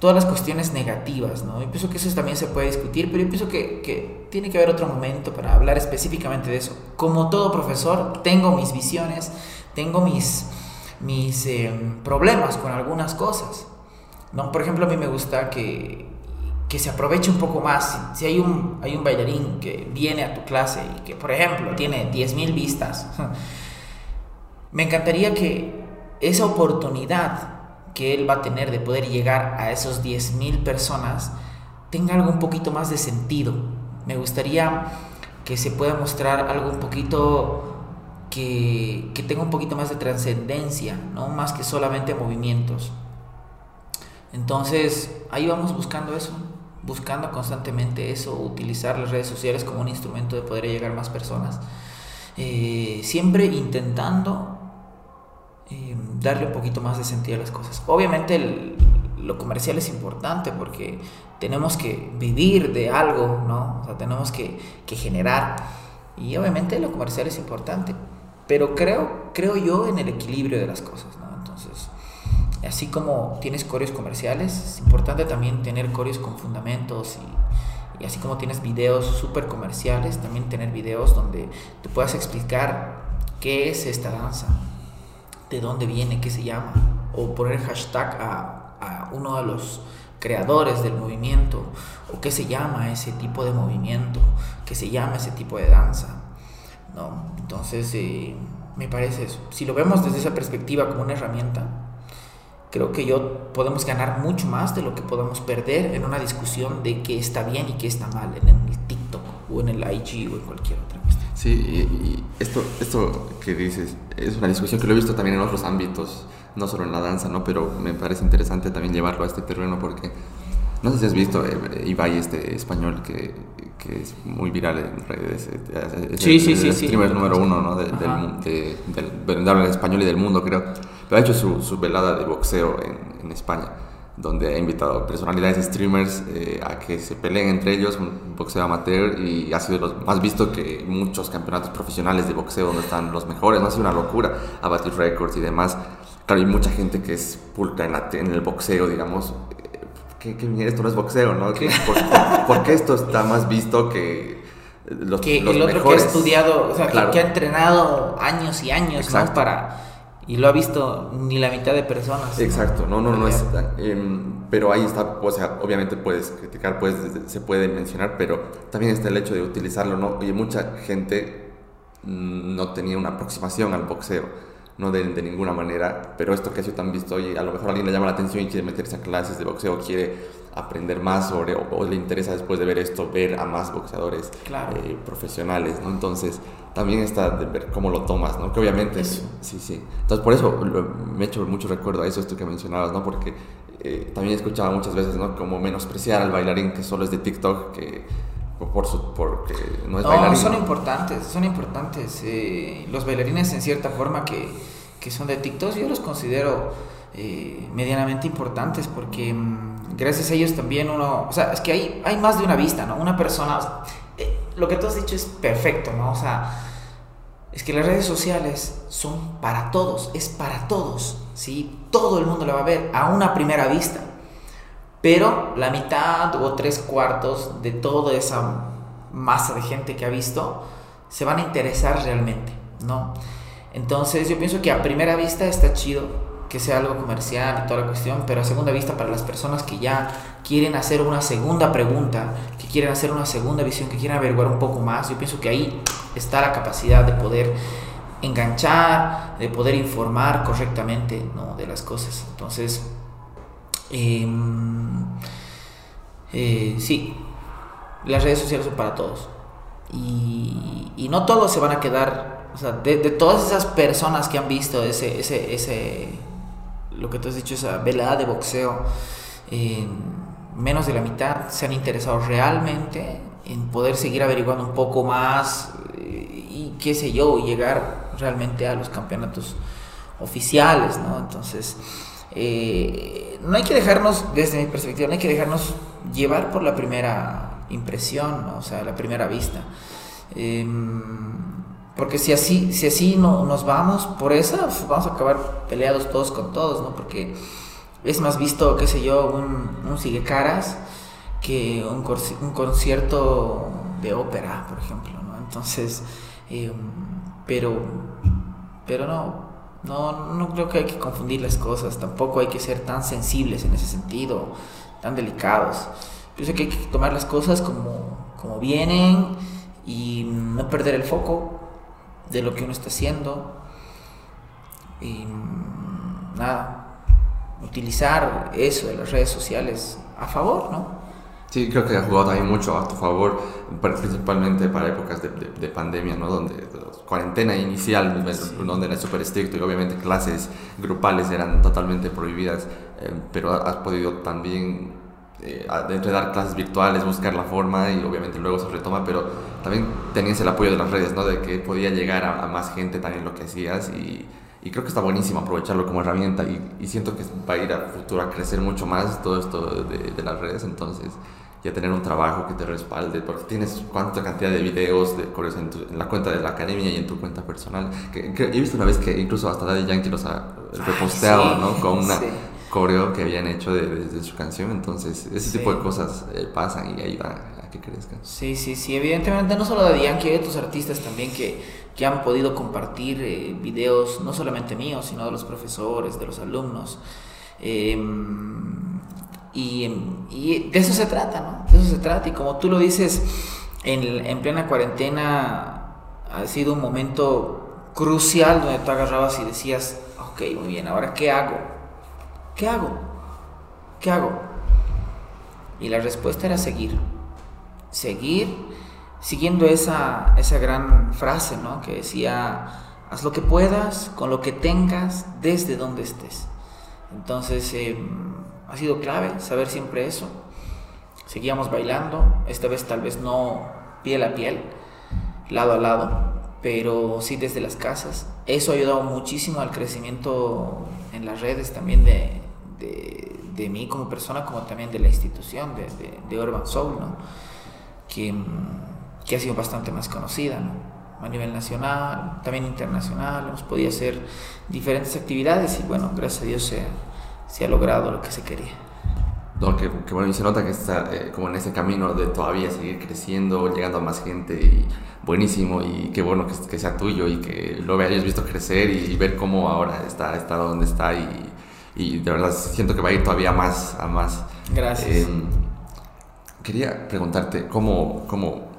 todas las cuestiones negativas, ¿no? Yo pienso que eso también se puede discutir, pero yo pienso que, que tiene que haber otro momento para hablar específicamente de eso. Como todo profesor, tengo mis visiones, tengo mis, mis eh, problemas con algunas cosas, ¿no? Por ejemplo, a mí me gusta que, que se aproveche un poco más. Si hay un, hay un bailarín que viene a tu clase y que, por ejemplo, tiene diez mil vistas, me encantaría que esa oportunidad que él va a tener de poder llegar a esos diez mil personas tenga algo un poquito más de sentido. Me gustaría que se pueda mostrar algo un poquito que, que tenga un poquito más de trascendencia, ¿no? Más que solamente movimientos. Entonces, ahí vamos buscando eso, buscando constantemente eso, utilizar las redes sociales como un instrumento de poder llegar a más personas, eh, siempre intentando eh, darle un poquito más de sentido a las cosas. Obviamente el, lo comercial es importante porque tenemos que vivir de algo, ¿no? O sea, tenemos que, que generar, y obviamente lo comercial es importante, pero creo, creo yo en el equilibrio de las cosas, ¿no? Entonces, así como tienes coreos comerciales, es importante también tener coreos con fundamentos, y, y así como tienes videos súper comerciales, también tener videos donde te puedas explicar qué es esta danza, de dónde viene, qué se llama, o poner hashtag a, a uno de los creadores del movimiento, o qué se llama ese tipo de movimiento, qué se llama ese tipo de danza, ¿no? Entonces, eh, me parece eso. Si lo vemos desde esa perspectiva como una herramienta, creo que yo podemos ganar mucho más de lo que podemos perder en una discusión de qué está bien y qué está mal en el TikTok o en el I G o en cualquier otra cuestión. Sí, y esto, esto que dices es una discusión que lo he visto también en otros ámbitos, no solo en la danza, ¿no? Pero me parece interesante también llevarlo a este terreno porque no sé si has visto eh, Ibai, este español que, que es muy viral en redes, es, sí, el, sí, el, sí, el sí, streamer sí, número uno, ¿no? de, del, de, del, de habla en español y del mundo, creo. Pero ha hecho su, su velada de boxeo en, en España, donde ha invitado personalidades streamers eh, a que se peleen entre ellos, un boxeo amateur, y ha sido los más visto que muchos campeonatos profesionales de boxeo donde están los mejores, ¿no? Ha sido una locura, ha batido récords y demás. Claro, hay mucha gente que es pulcra en, la, en el boxeo, digamos, eh, que, que esto no es boxeo, ¿no? ¿Qué? ¿Por, por, ¿por qué esto está más visto que los, que los el otro mejores? Que ha estudiado, o sea, claro, que, que ha entrenado años y años, ¿no? Para... y lo ha visto ni la mitad de personas. Exacto, no, no, no, no es... Eh, pero ahí está, o sea, obviamente puedes criticar, puedes, se puede mencionar, pero también está el hecho de utilizarlo, ¿no? Oye, mucha gente no tenía una aproximación al boxeo, no de, de ninguna manera, pero esto que ha sido tan visto, oye, a lo mejor a alguien le llama la atención y quiere meterse a clases de boxeo, quiere aprender más sobre, o, o le interesa después de ver esto, ver a más boxeadores, claro, eh, profesionales, ¿no? Entonces, también está de ver cómo lo tomas, ¿no? Que obviamente, eso. sí, sí. Entonces, por eso lo, me he hecho mucho recuerdo a eso, esto que mencionabas, ¿no? Porque eh, también he escuchado muchas veces, ¿no? Como menospreciar al bailarín que solo es de TikTok, que por su, porque no es no, bailarín. No, son importantes, son importantes. Eh, los bailarines, en cierta forma, que, que son de TikTok, yo los considero eh, medianamente importantes porque... gracias a ellos también uno... O sea, es que hay, hay más de una vista, ¿no? Una persona... O sea, eh, lo que tú has dicho es perfecto, ¿no? O sea, es que las redes sociales son para todos. Es para todos, ¿sí? Todo el mundo la va a ver a una primera vista. Pero la mitad o tres cuartos de toda esa masa de gente que ha visto se van a interesar realmente, ¿no? Entonces, yo pienso que a primera vista está chido que sea algo comercial y toda la cuestión, pero a segunda vista, para las personas que ya quieren hacer una segunda pregunta, que quieren hacer una segunda visión, que quieren averiguar un poco más, yo pienso que ahí está la capacidad de poder enganchar, de poder informar correctamente, ¿no?, de las cosas. Entonces, eh, eh, sí, las redes sociales son para todos. Y, y no todos se van a quedar, o sea, de, de todas esas personas que han visto ese, ese, ese, lo que tú has dicho, esa velada de boxeo, eh, menos de la mitad se han interesado realmente en poder seguir averiguando un poco más y qué sé yo, llegar realmente a los campeonatos oficiales, ¿no? Entonces, eh, no hay que dejarnos, desde mi perspectiva, no hay que dejarnos llevar por la primera impresión, ¿no? O sea, la primera vista. Eh, porque si así, si así no, nos vamos por esa, vamos a acabar peleados todos con todos, ¿no? Porque es más visto, qué sé yo, un, un siguecaras que un, un concierto de ópera, por ejemplo, ¿no? Entonces, eh, pero, pero no, no, no creo que hay que confundir las cosas, tampoco hay que ser tan sensibles en ese sentido, tan delicados. Yo sé que hay que tomar las cosas como, como vienen y no perder el foco de lo que uno está haciendo. Y nada, utilizar eso de las redes sociales a favor, ¿no? Sí, creo que ha jugado también mucho a tu favor, principalmente para épocas de, de, de pandemia, ¿no? Donde cuarentena inicial, sí, donde era súper estricto y obviamente clases grupales eran totalmente prohibidas, eh, pero has podido también eh, dentro de dar clases virtuales, buscar la forma y obviamente luego se retoma, pero también tenías el apoyo de las redes, ¿no? De que podía llegar a, a más gente también lo que hacías y... Y creo que está buenísimo aprovecharlo como herramienta y, y siento que va a ir a futuro a crecer mucho más todo esto de, de las redes, entonces ya tener un trabajo que te respalde, porque tienes cuánta cantidad de videos de coreos en, en la cuenta de la academia y en tu cuenta personal. Que, que, he visto una vez que incluso hasta Daddy Yankee los ha reposteado, sí, ¿no? Con una sí. coreo que habían hecho de, de, de su canción, entonces ese sí. tipo de cosas eh, pasan y ayudan a que crezcan. Sí, sí, sí, evidentemente no solo Daddy Yankee, hay otros artistas también que... que han podido compartir eh, videos, no solamente míos, sino de los profesores, de los alumnos. Eh, y, y de eso se trata, ¿no? De eso se trata. Y como tú lo dices, en, en plena cuarentena ha sido un momento crucial donde tú agarrabas y decías, ok, muy bien, ¿ahora qué hago? ¿Qué hago? ¿Qué hago? Y la respuesta era seguir. Seguir. Siguiendo esa, esa gran frase, ¿no?, que decía, haz lo que puedas, con lo que tengas, desde donde estés. Entonces, eh, ha sido clave saber siempre eso. Seguíamos bailando, esta vez tal vez no piel a piel, lado a lado, pero sí desde las casas. Eso ha ayudado muchísimo al crecimiento en las redes también de, de, de mí como persona, como también de la institución, de, de, de Urban Soul, ¿no?, que... que ha sido bastante más conocida, ¿no?, a nivel nacional, también internacional. Hemos podido hacer diferentes actividades y bueno, gracias a Dios se, se ha logrado lo que se quería. No, que, que bueno, y se nota que está eh, como en ese camino de todavía seguir creciendo, llegando a más gente, y buenísimo, y qué bueno que, que sea tuyo y que lo hayas visto crecer y, y ver cómo ahora está, está donde está, y, y de verdad siento que va a ir todavía más a más. Gracias. Eh, quería preguntarte cómo... cómo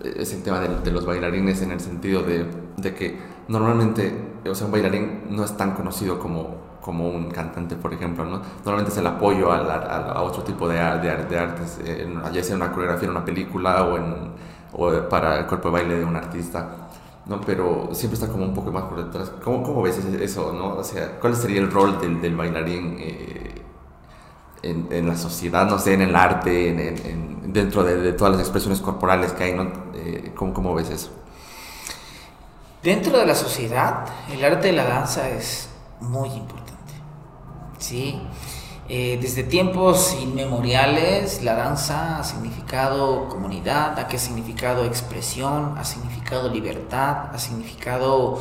es el tema de, de los bailarines, en el sentido de, de que normalmente, o sea, un bailarín no es tan conocido como, como un cantante, por ejemplo, ¿no? Normalmente es el apoyo a, la, a otro tipo de, de, de artes, eh, ya sea en una coreografía, en una película o, en, o para el cuerpo de baile de un artista, ¿no? Pero siempre está como un poco más por detrás. ¿Cómo, cómo ves eso, no? O sea, ¿cuál sería el rol del, del bailarín eh, en, en la sociedad, no sé, en el arte, en, en, dentro de, de todas las expresiones corporales que hay, ¿no? Eh, ¿cómo, ¿Cómo ves eso? Dentro de la sociedad, el arte de la danza es muy importante, ¿sí? Eh, desde tiempos inmemoriales, la danza ha significado comunidad, ha que significado expresión, ha significado libertad, ha significado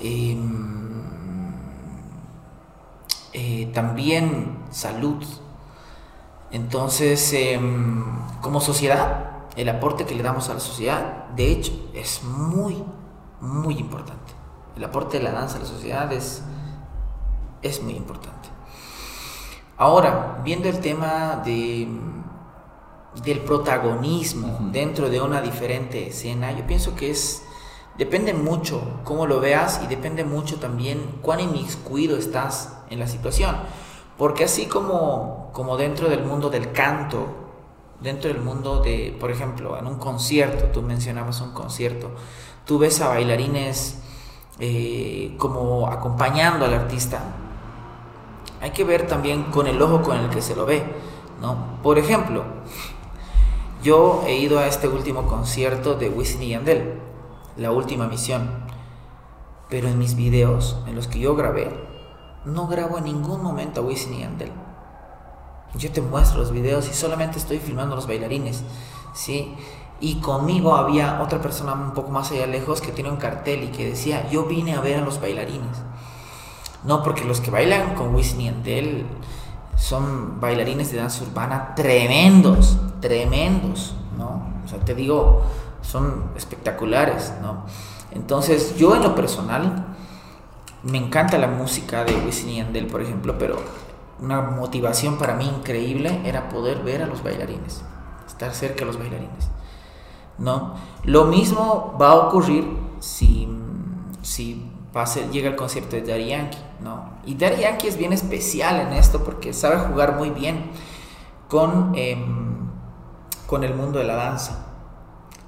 eh, eh, también salud. Entonces, eh, como sociedad, el aporte que le damos a la sociedad, de hecho, es muy, muy importante. El aporte de la danza a la sociedad es, es muy importante. Ahora, viendo el tema de, del protagonismo dentro de una diferente escena, yo pienso que es Depende mucho cómo lo veas y depende mucho también cuán inmiscuido estás en la situación. Porque así como, como dentro del mundo del canto, dentro del mundo de, por ejemplo, en un concierto, tú mencionabas un concierto, tú ves a bailarines eh, como acompañando al artista. Hay que ver también con el ojo con el que se lo ve, ¿no? Por ejemplo, yo he ido a este último concierto de Wisin y Yandel, La Última Misión, pero en mis videos, en los que yo grabé, no grabo en ningún momento a Wisin y Yandel. Yo te muestro los videos y solamente estoy filmando a los bailarines, ¿sí? Y conmigo había otra persona un poco más allá lejos que tiene un cartel y que decía, yo vine a ver a los bailarines. No, porque los que bailan con Wisin y Yandel son bailarines de danza urbana tremendos, tremendos, ¿no? O sea, te digo, son espectaculares, ¿no? Entonces, yo en lo personal, me encanta la música de Wisin y Yandel, por ejemplo, pero una motivación para mí increíble era poder ver a los bailarines, estar cerca de los bailarines, ¿no? Lo mismo va a ocurrir si, si pase, llega el concierto de Daddy Yankee, ¿no? Y Daddy Yankee es bien especial en esto porque sabe jugar muy bien con, eh, con el mundo de la danza.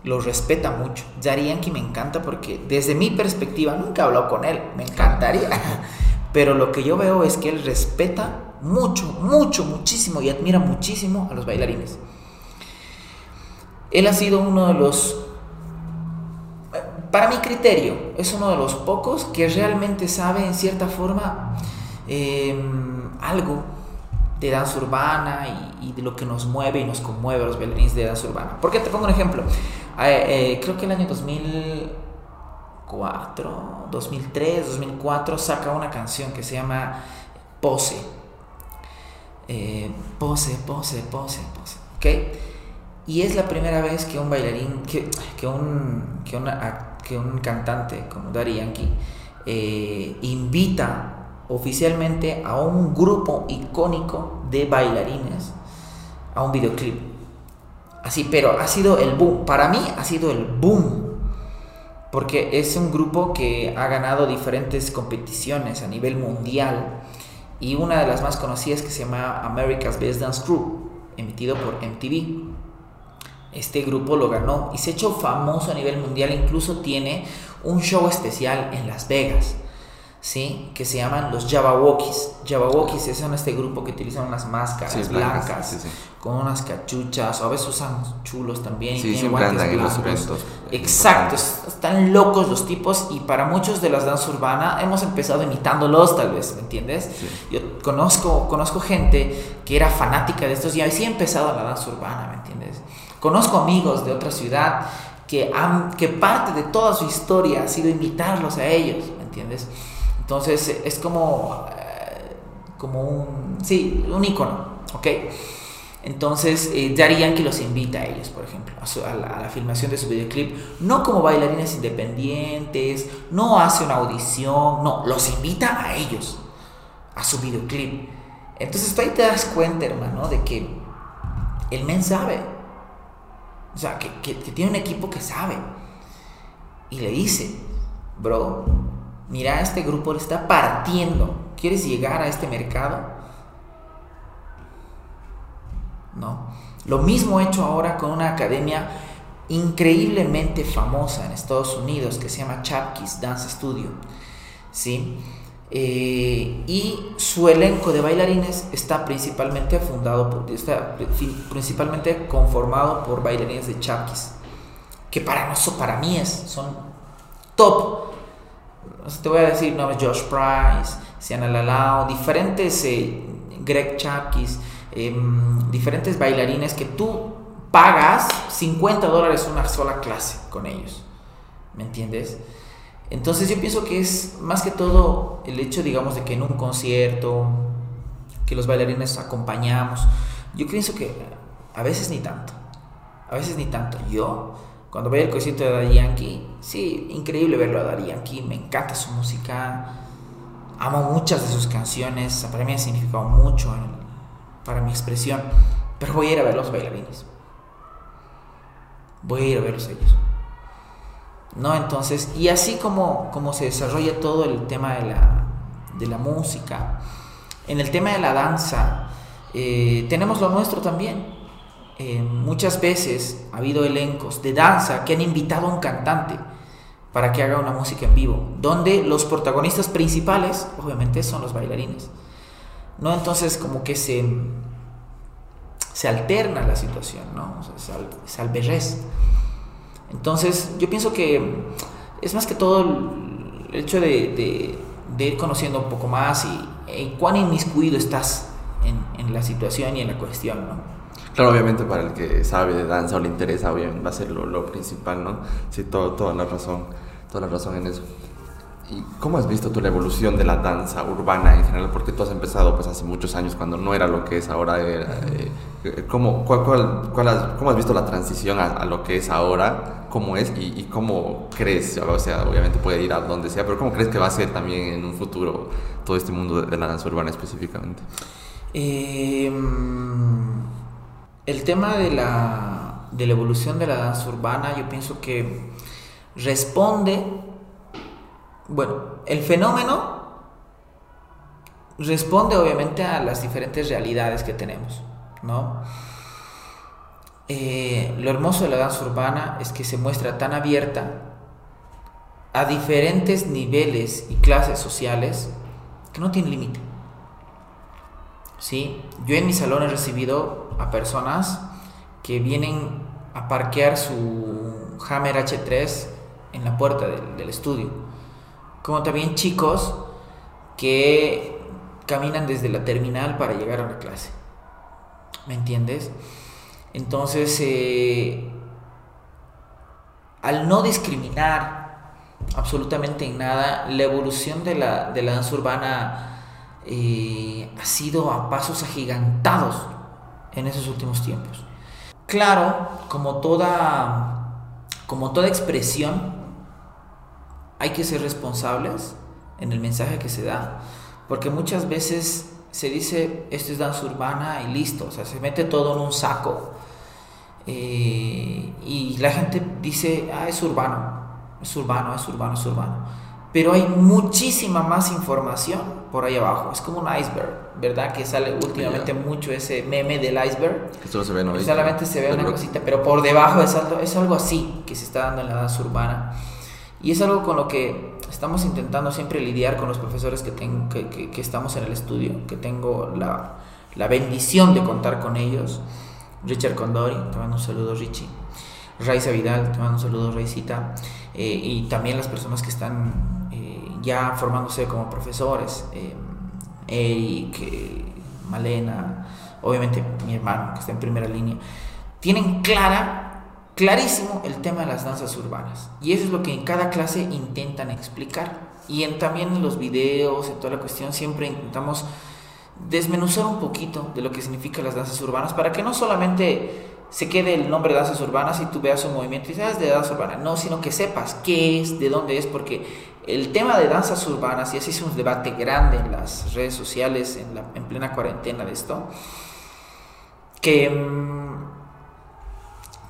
Lo respeta mucho. Daddy Yankee me encanta porque desde mi perspectiva, nunca he hablado con él, me encantaría, pero lo que yo veo es que él respeta mucho, mucho, muchísimo y admira muchísimo a los bailarines. Él ha sido uno de los, para mi criterio, es uno de los pocos que realmente sabe en cierta forma eh, algo de danza urbana y, y de lo que nos mueve y nos conmueve a los bailarines de danza urbana. Porque te pongo un ejemplo. Eh, eh, creo que el año dos mil cuatro, dos mil tres, dos mil cuatro saca una canción que se llama Pose. Eh, pose, pose, pose, pose. ¿Ok? Y es la primera vez que un bailarín, que, que, un, que, una, que un cantante como Daddy Yankee eh, invita oficialmente a un grupo icónico de bailarines a un videoclip así, pero ha sido el boom, para mí ha sido el boom porque es un grupo que ha ganado diferentes competiciones a nivel mundial y una de las más conocidas que se llama America's Best Dance Crew, emitido por M T V. Este grupo lo ganó y se ha hecho famoso a nivel mundial, incluso tiene un show especial en Las Vegas, ¿sí? Que se llaman los Jabbawockeez. Jabbawockeez son este grupo que utilizan unas máscaras sí, blancas, blancas sí, sí. Con unas cachuchas, a veces usan chulos también. Sí, y tienen guantes blancos. Los exacto, están locos los tipos y para muchos de las danzas urbanas hemos empezado imitándolos tal vez, ¿me entiendes? Sí. Yo conozco, conozco gente que era fanática de estos y así he empezado la danza urbana, ¿me entiendes? Conozco amigos de otra ciudad que, han, que parte de toda su historia ha sido imitarlos a ellos, ¿me entiendes? Entonces es como, como un, sí, un ícono, ¿ok? Entonces eh, Daddy Yankee los invita a ellos, por ejemplo, a, su, a, la, a la filmación de su videoclip, no como bailarines independientes, no hace una audición, no, los invita a ellos, a su videoclip. Entonces tú ahí te das cuenta, hermano, de que el men sabe, o sea, que, que, que tiene un equipo que sabe y le dice, bro, mira, este grupo le está partiendo. ¿Quieres llegar a este mercado? No. Lo mismo he hecho ahora con una academia increíblemente famosa en Estados Unidos que se llama Chapkis Dance Studio, ¿sí? Eh, y su elenco de bailarines está principalmente fundado por, está principalmente conformado por bailarines de Chapkis, que para nosotros, para mí es, son top. Te voy a decir nombres: Josh Price, Sian Alalao, diferentes eh, Greg Chakis, eh, diferentes bailarines que tú pagas cincuenta dólares una sola clase con ellos, ¿me entiendes? Entonces yo pienso que es más que todo el hecho, digamos, de que en un concierto que los bailarines acompañamos. Yo pienso que a veces ni tanto, a veces ni tanto. Yo cuando veo el concierto de Daddy Yankee, sí, increíble verlo a Daddy Yankee, me encanta su música, amo muchas de sus canciones, para mí ha significado mucho en, para mi expresión, pero voy a ir a ver los bailarines, voy a ir a verlos ellos, ¿no? Entonces, y así como, como se desarrolla todo el tema de la, de la música. En el tema de la danza, eh, tenemos lo nuestro también. Eh, muchas veces ha habido elencos de danza que han invitado a un cantante para que haga una música en vivo, donde los protagonistas principales, obviamente, son los bailarines, ¿no? Entonces, como que se, se alterna la situación, ¿no? O sea, es, al, es alberrez. Entonces, yo pienso que es más que todo el hecho de, de, de ir conociendo un poco más y, y cuán inmiscuido estás en, en la situación y en la cuestión, ¿no? Claro, obviamente para el que sabe de danza o le interesa, obviamente va a ser lo, lo principal, ¿no? Sí, todo, toda la razón, toda la razón en eso. ¿Y cómo has visto tú la evolución de la danza urbana en general? Porque tú has empezado pues hace muchos años cuando no era lo que es ahora. Era, eh, ¿cómo, cuál, cuál, cuál has, ¿Cómo has visto la transición a, a lo que es ahora? ¿Cómo es y, y cómo crees? O sea, obviamente puede ir a donde sea, pero ¿cómo crees que va a ser también en un futuro todo este mundo de, de la danza urbana específicamente? Eh... El tema de la, de la evolución de la danza urbana, yo pienso que responde, bueno, el fenómeno responde obviamente a las diferentes realidades que tenemos, ¿no? Eh, lo hermoso de la danza urbana es que se muestra tan abierta a diferentes niveles y clases sociales que no tiene límite. ¿Sí? Yo en mi salón he recibido a personas que vienen a parquear su Hammer hache tres en la puerta del, del estudio, como también chicos que caminan desde la terminal para llegar a la clase, ¿me entiendes? Entonces, eh, al no discriminar absolutamente en nada, la evolución de la, de la danza urbana Eh, ha sido a pasos agigantados en esos últimos tiempos. Claro, como toda, como toda expresión, hay que ser responsables en el mensaje que se da, porque muchas veces se dice esto es danza urbana y listo, o sea, se mete todo en un saco eh, y la gente dice ah, es urbano, es urbano, es urbano, es urbano. Pero hay muchísima más información por ahí abajo. Es como un iceberg, ¿verdad? Que sale últimamente yeah. mucho ese meme del iceberg. Esto se ve no solamente se ve una rock. cosita, pero por debajo es algo, es algo así que se está dando en la danza urbana. Y es algo con lo que estamos intentando siempre lidiar con los profesores que, tengo, que, que, que estamos en el estudio, que tengo la, la bendición de contar con ellos. Richard Condori, te mando un saludo, Richie. Raiza Vidal, te mando un saludo, Raicita. Eh, y también las personas que están ya formándose como profesores, eh, Eric, eh, Malena, obviamente mi hermano que está en primera línea, tienen clara, clarísimo el tema de las danzas urbanas, y eso es lo que en cada clase intentan explicar, y en, también en los videos, en toda la cuestión, siempre intentamos desmenuzar un poquito de lo que significan las danzas urbanas, para que no solamente se quede el nombre de danzas urbanas y tú veas un movimiento y dices, de danza urbana, no, sino que sepas qué es, de dónde es, porque el tema de danzas urbanas, y así es un debate grande en las redes sociales, en, la, en plena cuarentena de esto, que mmm,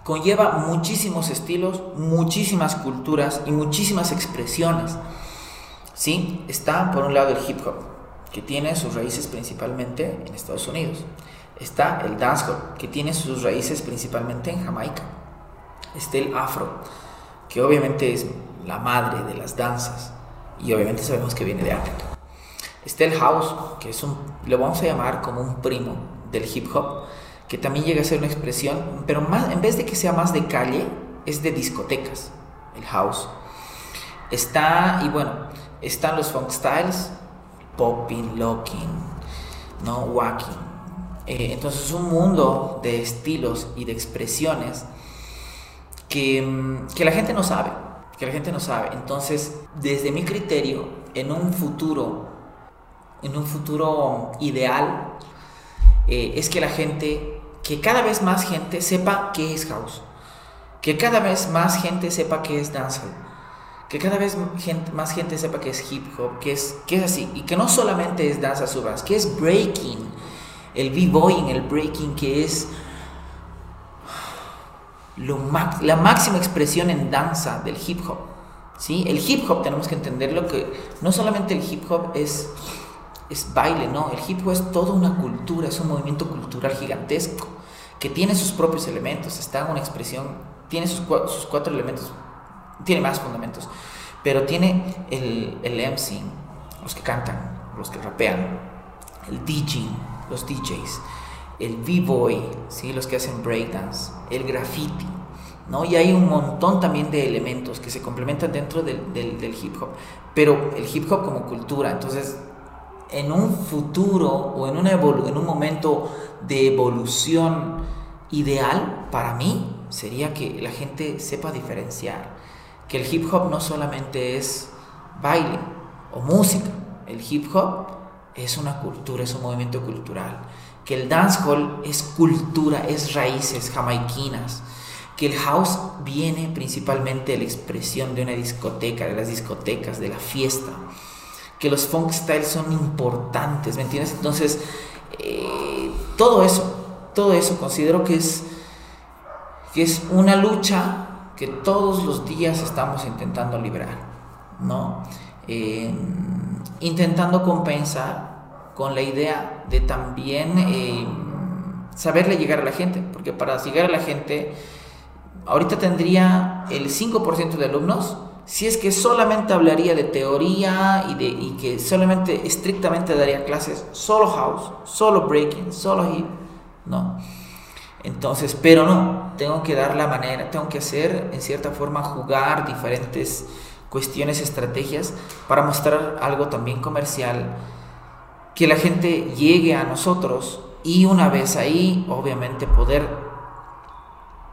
conlleva muchísimos estilos, muchísimas culturas y muchísimas expresiones, ¿sí? Está por un lado el hip hop, que tiene sus raíces principalmente en Estados Unidos. Está el dancehall, que tiene sus raíces principalmente en Jamaica. Está el afro, que obviamente es la madre de las danzas, y obviamente sabemos que viene de África. Está el house, que es un, lo vamos a llamar como un primo del hip hop, que también llega a ser una expresión, pero más, en vez de que sea más de calle, es de discotecas, el house. Está, y bueno, están los funk styles, popping, locking, ¿no? Wacking. Eh, entonces es un mundo de estilos y de expresiones que, que la gente no sabe. que la gente no sabe. Entonces, desde mi criterio, en un futuro, en un futuro ideal, eh, es que la gente, que cada vez más gente sepa qué es house, que cada vez más gente sepa qué es dancehall, que cada vez gente, más gente sepa qué es hip hop, qué es, qué es así, y que no solamente es danzas urbanas, que es breaking, el b-boying, el breaking, que es Lo, la máxima expresión en danza del hip hop, ¿sí? El hip hop tenemos que entenderlo, que no solamente el hip hop es, es baile, ¿no? El hip hop es toda una cultura, es un movimiento cultural gigantesco que tiene sus propios elementos, está en una expresión, tiene sus, sus cuatro elementos, tiene más fundamentos, pero tiene el, el emceeing, los que cantan, los que rapean, el DJing, los D Js, el b-boy, ¿sí? Los que hacen breakdance, el graffiti, ¿no? Y hay un montón también de elementos que se complementan dentro del, del, del hip hop, pero el hip hop como cultura. Entonces, en un futuro o en, una evolu- en un momento de evolución ideal, para mí sería que la gente sepa diferenciar que el hip hop no solamente es baile o música, el hip hop es una cultura, es un movimiento cultural, que el dancehall es cultura, es raíces jamaiquinas, que el house viene principalmente de la expresión de una discoteca, de las discotecas, de la fiesta, que los funk styles son importantes, ¿me entiendes? Entonces, eh, todo eso, todo eso considero que es, que es una lucha que todos los días estamos intentando librar, ¿no? Eh, intentando compensar con la idea de también eh, saberle llegar a la gente, porque para llegar a la gente... Ahorita tendría el cinco por ciento de alumnos si es que solamente hablaría de teoría y, de, y que solamente, estrictamente daría clases solo house, solo breaking, solo hip, no. Entonces, pero no, tengo que dar la manera, tengo que hacer, en cierta forma, jugar diferentes cuestiones, estrategias para mostrar algo también comercial, que la gente llegue a nosotros y una vez ahí, obviamente, poder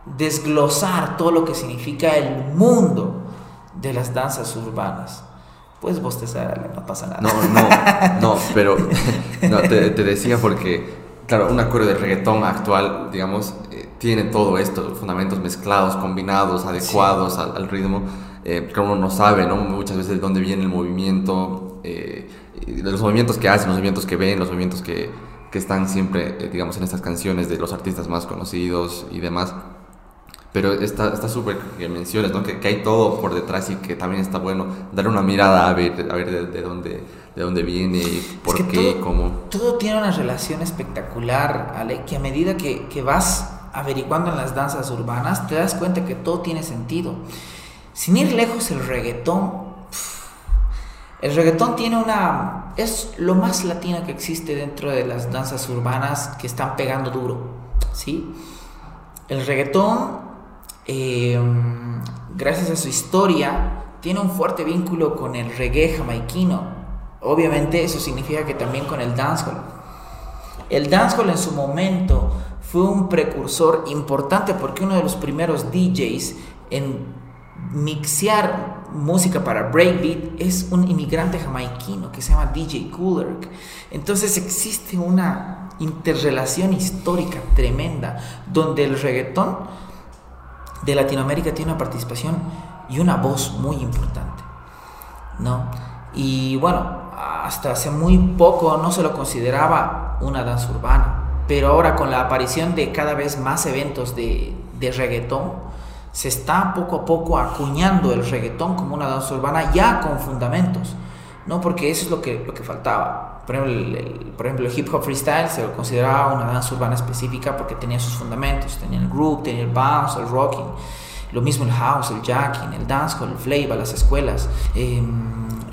desglosar todo lo que significa el mundo de las danzas urbanas. Pues bostezar, no pasa nada. No, no, no, pero no, te, te decía porque, claro, un acorde de reggaetón actual, digamos, eh, tiene todo esto, fundamentos mezclados, combinados, adecuados, sí, al, al ritmo, eh, que uno no sabe, ¿no? Muchas veces de dónde viene el movimiento, eh, los movimientos que hacen, los movimientos que ven, los movimientos que, que están siempre, eh, digamos, en estas canciones de los artistas más conocidos y demás. Pero está súper que mencionas, ¿no? Que, que hay todo por detrás y que también está bueno dar una mirada a ver, a ver de, de, dónde, de dónde viene y por es que qué, todo, cómo. Todo tiene una relación espectacular, Ale, que a medida que, que vas averiguando en las danzas urbanas, te das cuenta que todo tiene sentido. Sin ir lejos, el reggaetón. El reggaetón tiene una... Es lo más latino que existe dentro de las danzas urbanas que están pegando duro, ¿sí? El reggaetón... Eh, gracias a su historia tiene un fuerte vínculo con el reggae jamaiquino. Obviamente eso significa que también con el dancehall. El dancehall en su momento fue un precursor importante, porque uno de los primeros D Js en mixear música para breakbeat es un inmigrante jamaiquino que se llama D J Kool Herc. Entonces existe una interrelación histórica tremenda, donde el reggaetón de Latinoamérica tiene una participación y una voz muy importante, ¿no? Y bueno, hasta hace muy poco no se lo consideraba una danza urbana, pero ahora con la aparición de cada vez más eventos de, de reggaetón, se está poco a poco acuñando el reggaetón como una danza urbana ya con fundamentos, ¿no? Porque eso es lo que, lo que faltaba. Por ejemplo el, el, por ejemplo, el hip hop freestyle se lo consideraba una danza urbana específica porque tenía sus fundamentos, tenía el groove, tenía el bounce, el rocking, lo mismo el house, el jacking, el dancehall, el flavor, las escuelas, eh,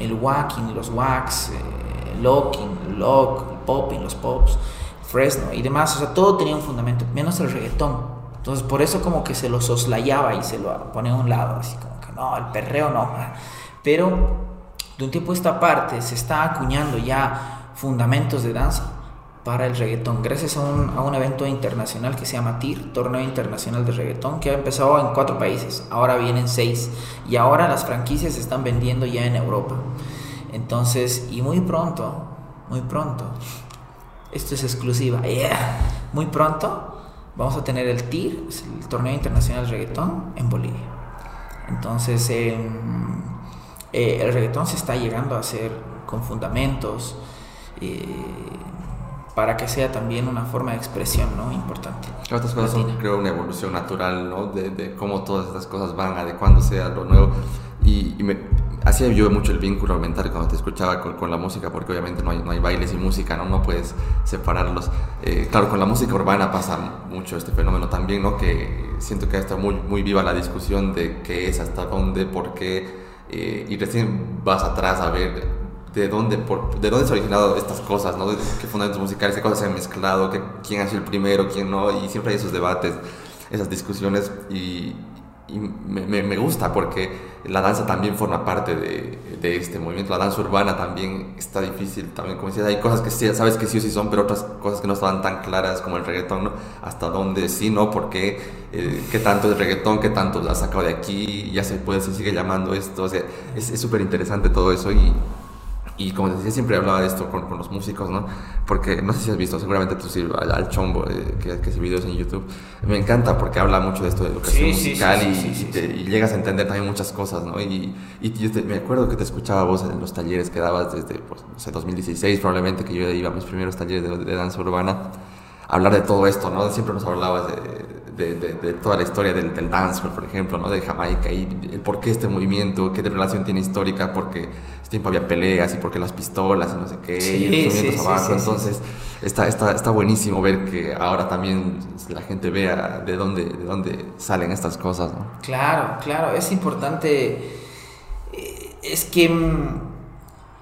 el whacking, los whacks, eh, el locking, el lock, el popping, los pops, fresno y demás. O sea, todo tenía un fundamento, menos el reggaetón. Entonces, por eso como que se lo soslayaba y se lo ponía a un lado, así como que no, el perreo no. Pero de un tiempo a esta parte se está acuñando ya fundamentos de danza para el reggaetón, gracias a un, a un evento internacional que se llama T I R, Torneo Internacional de Reggaetón, que ha empezado en cuatro países, ahora vienen seis, y ahora las franquicias se están vendiendo ya en Europa. Entonces, y muy pronto, muy pronto, esto es exclusiva, yeah, muy pronto vamos a tener el T I R, el Torneo Internacional de Reggaetón, en Bolivia. Entonces, eh, Eh, el reggaetón se está llegando a hacer con fundamentos, eh, para que sea también una forma de expresión, ¿no? Importante. Estas cosas son, creo, una evolución natural, ¿no? De, de cómo todas estas cosas van adecuándose a lo nuevo. y, y me hacía yo mucho el vínculo mental cuando te escuchaba con, con la música, porque obviamente no hay, no hay bailes y música, no, no puedes separarlos. Eh, claro, con la música urbana pasa mucho este fenómeno también, ¿no? Que siento que ha estado muy, muy viva la discusión de qué es, hasta dónde, por qué, eh, y recién vas atrás a ver de dónde, por, de dónde se han originado estas cosas, ¿no? Qué fundamentos musicales, qué cosas se han mezclado, qué, quién ha sido el primero, quién no, y siempre hay esos debates, esas discusiones, y, y me, me, me gusta porque la danza también forma parte de, de este movimiento. La danza urbana también está difícil, también, como decía, hay cosas que sí, sabes que sí o sí son, pero otras cosas que no estaban tan claras, como el reggaetón, ¿no? Hasta dónde sí, ¿no? ¿Por qué? Eh, ¿Qué tanto es reggaetón? ¿Qué tanto la has sacado de aquí? Ya se puede, se sigue llamando esto, o sea, es súper interesante todo eso. Y Y como te decía, siempre hablaba de esto con, con los músicos, ¿no? Porque no sé si has visto, seguramente tú sí, al, al Chombo, eh, que, que hace videos en YouTube. Me encanta porque habla mucho de esto de educación sí, musical sí, sí, y, sí, sí, y, te, sí. y llegas a entender también muchas cosas, ¿no? Y, y yo te, me acuerdo que te escuchaba vos en los talleres que dabas desde, pues, no sé, dos mil dieciséis probablemente, que yo iba a mis primeros talleres de, de danza urbana, hablar de todo esto, ¿no? Siempre nos hablabas de, de, de, de toda la historia del, del dancehall, por ejemplo, ¿no? De Jamaica, y el por qué este movimiento, qué relación tiene histórica, porque ese tiempo había peleas y porque las pistolas y no sé qué, sí, y los movimientos sí, abajo. Sí, sí, Entonces, sí. Está, está, está buenísimo ver que ahora también la gente vea de dónde, de dónde salen estas cosas, ¿no? Claro, claro, es importante. Es que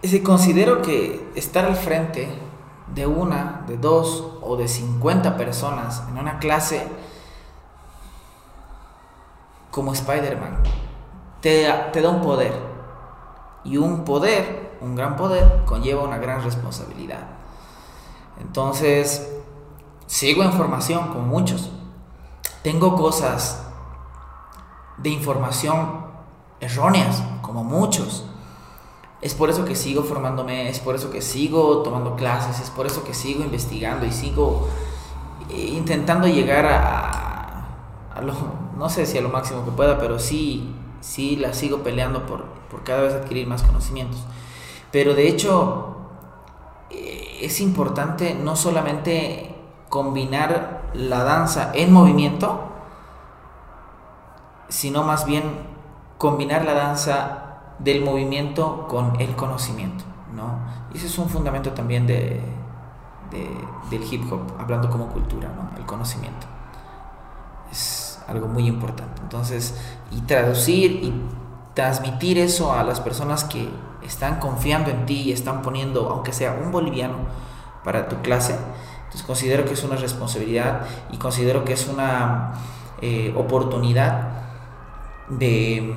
es, considero que estar al frente de una, de dos o de cincuenta personas en una clase, como Spider-Man, te, te da un poder, y un poder, un gran poder, conlleva una gran responsabilidad. Entonces, sigo en formación con muchos, tengo cosas de información erróneas, como muchos. Es por eso que sigo formándome, es por eso que sigo tomando clases, es por eso que sigo investigando y sigo intentando llegar a, a lo, no sé si a lo máximo que pueda, pero sí, sí la sigo peleando por, por cada vez adquirir más conocimientos. Pero de hecho es importante no solamente combinar la danza en movimiento, sino más bien combinar la danza del movimiento con el conocimiento, ¿no? Ese es un fundamento también de, de, del hip hop, hablando como cultura, ¿no? El conocimiento es algo muy importante. Entonces, y traducir y transmitir eso a las personas que están confiando en ti y están poniendo, aunque sea un boliviano, para tu clase. Entonces considero que es una responsabilidad y considero que es una eh, oportunidad de...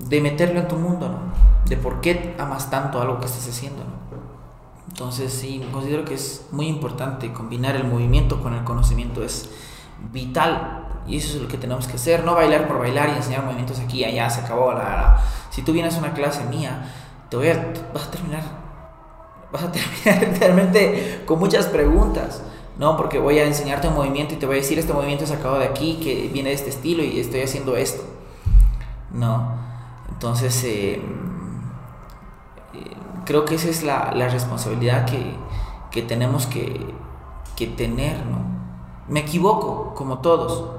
de meterlo en tu mundo, ¿no? De por qué amas tanto algo que estás haciendo, ¿no? Entonces sí, considero que es muy importante combinar el movimiento con el conocimiento, es vital, y eso es lo que tenemos que hacer, no bailar por bailar y enseñar movimientos aquí y allá, se acabó la, la. Si tú vienes a una clase mía, te voy a, vas a terminar, vas a terminar realmente con muchas preguntas, ¿no? Porque voy a enseñarte un movimiento y te voy a decir, este movimiento es sacado de aquí, que viene de este estilo y estoy haciendo esto, ¿no? Entonces, eh, eh, creo que esa es la, la responsabilidad que, que tenemos que, que tener, ¿no? Me equivoco, como todos,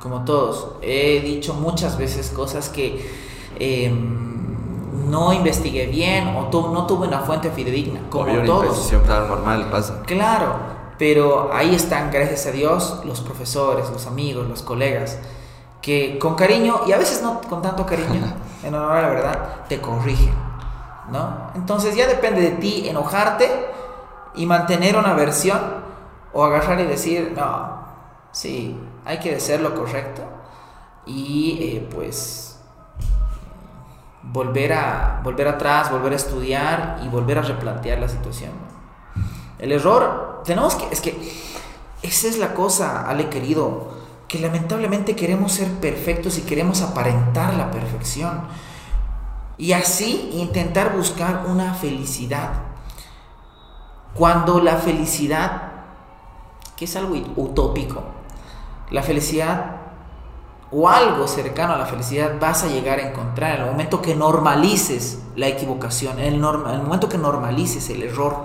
como todos. He dicho muchas veces cosas que eh, no investigué bien o tu, no tuve una fuente fidedigna, como obvio, todos. Una impresión, claro, normal, pasa. Claro, pero ahí están, gracias a Dios, los profesores, los amigos, los colegas, que con cariño, y a veces no con tanto cariño, en honor a la verdad, te corrigen, ¿no? Entonces ya depende de ti enojarte y mantener una versión, o agarrar y decir, no, sí, hay que hacer lo correcto, y eh, pues volver a volver atrás, volver a estudiar y volver a replantear la situación. El error, tenemos que, es que esa es la cosa, Ale querido, que lamentablemente queremos ser perfectos y queremos aparentar la perfección y así intentar buscar una felicidad, cuando la felicidad, que es algo utópico, la felicidad o algo cercano a la felicidad vas a llegar a encontrar en el momento que normalices la equivocación, en el, norm- en el momento que normalices el error.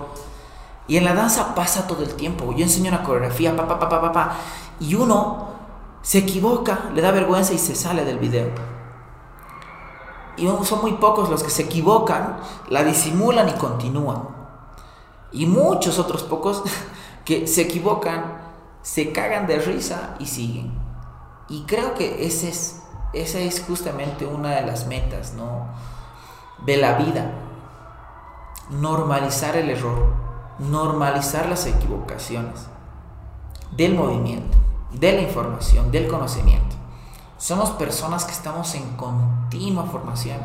Y en la danza pasa todo el tiempo. Yo enseño una coreografía, pa, pa, pa, pa, pa, pa, y uno se equivoca, le da vergüenza y se sale del video. y son muy pocos los que se equivocan, la disimulan y continúan. Y muchos otros pocos que se equivocan, se cagan de risa y siguen. Y creo que ese es, esa es justamente una de las metas, ¿no?, de la vida. Normalizar el error, normalizar las equivocaciones del movimiento, de la información, del conocimiento. Somos personas que estamos en continua formación.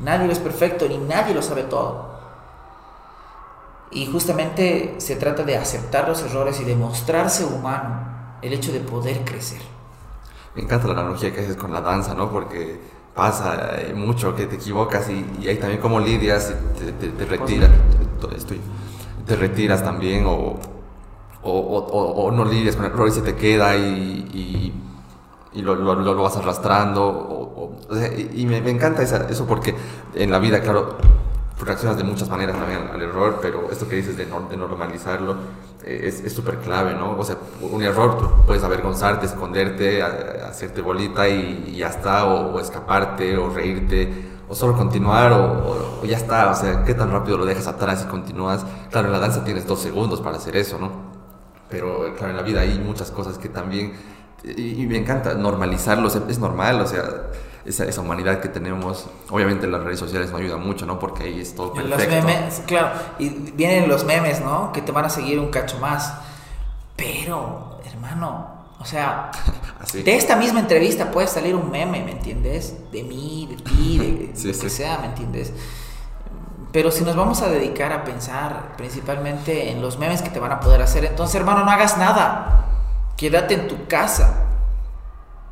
Nadie lo es perfecto ni nadie lo sabe todo. Y justamente se trata de aceptar los errores y de mostrarse humano, el hecho de poder crecer. Me encanta la analogía que haces con la danza, ¿no? Porque pasa mucho que te equivocas y, y ahí también como lidias, te, te, te retiras, te, te retiras también o, o, o, o no lidias con el error y se te queda y, y, y lo, lo, lo vas arrastrando. O, o, y me, me encanta esa, eso porque en la vida, claro, reaccionas de muchas maneras también al error, pero esto que dices de, no, de normalizarlo es súper clave, ¿no? O sea, un error, tú puedes avergonzarte, esconderte, a, a hacerte bolita y, y ya está, o, o escaparte, o reírte, o solo continuar, o, o, o ya está. O sea, ¿qué tan rápido lo dejas atrás y continúas? Claro, en la danza tienes dos segundos para hacer eso, ¿no? Pero, claro, en la vida hay muchas cosas que también... Y, y me encanta normalizarlo, o sea, es normal, o sea... Esa, esa humanidad que tenemos. Obviamente las redes sociales no ayudan mucho, ¿no? Porque ahí es todo perfecto. Los memes, claro, y vienen los memes, ¿no? Que te van a seguir un cacho más. Pero, hermano, o sea, así. De esta misma entrevista puede salir un meme, ¿me entiendes? De mí, de ti, de, sí, de sí. que sea, ¿me entiendes? Pero si nos vamos a dedicar a pensar principalmente en los memes que te van a poder hacer, entonces, hermano, no hagas nada. Quédate en tu casa.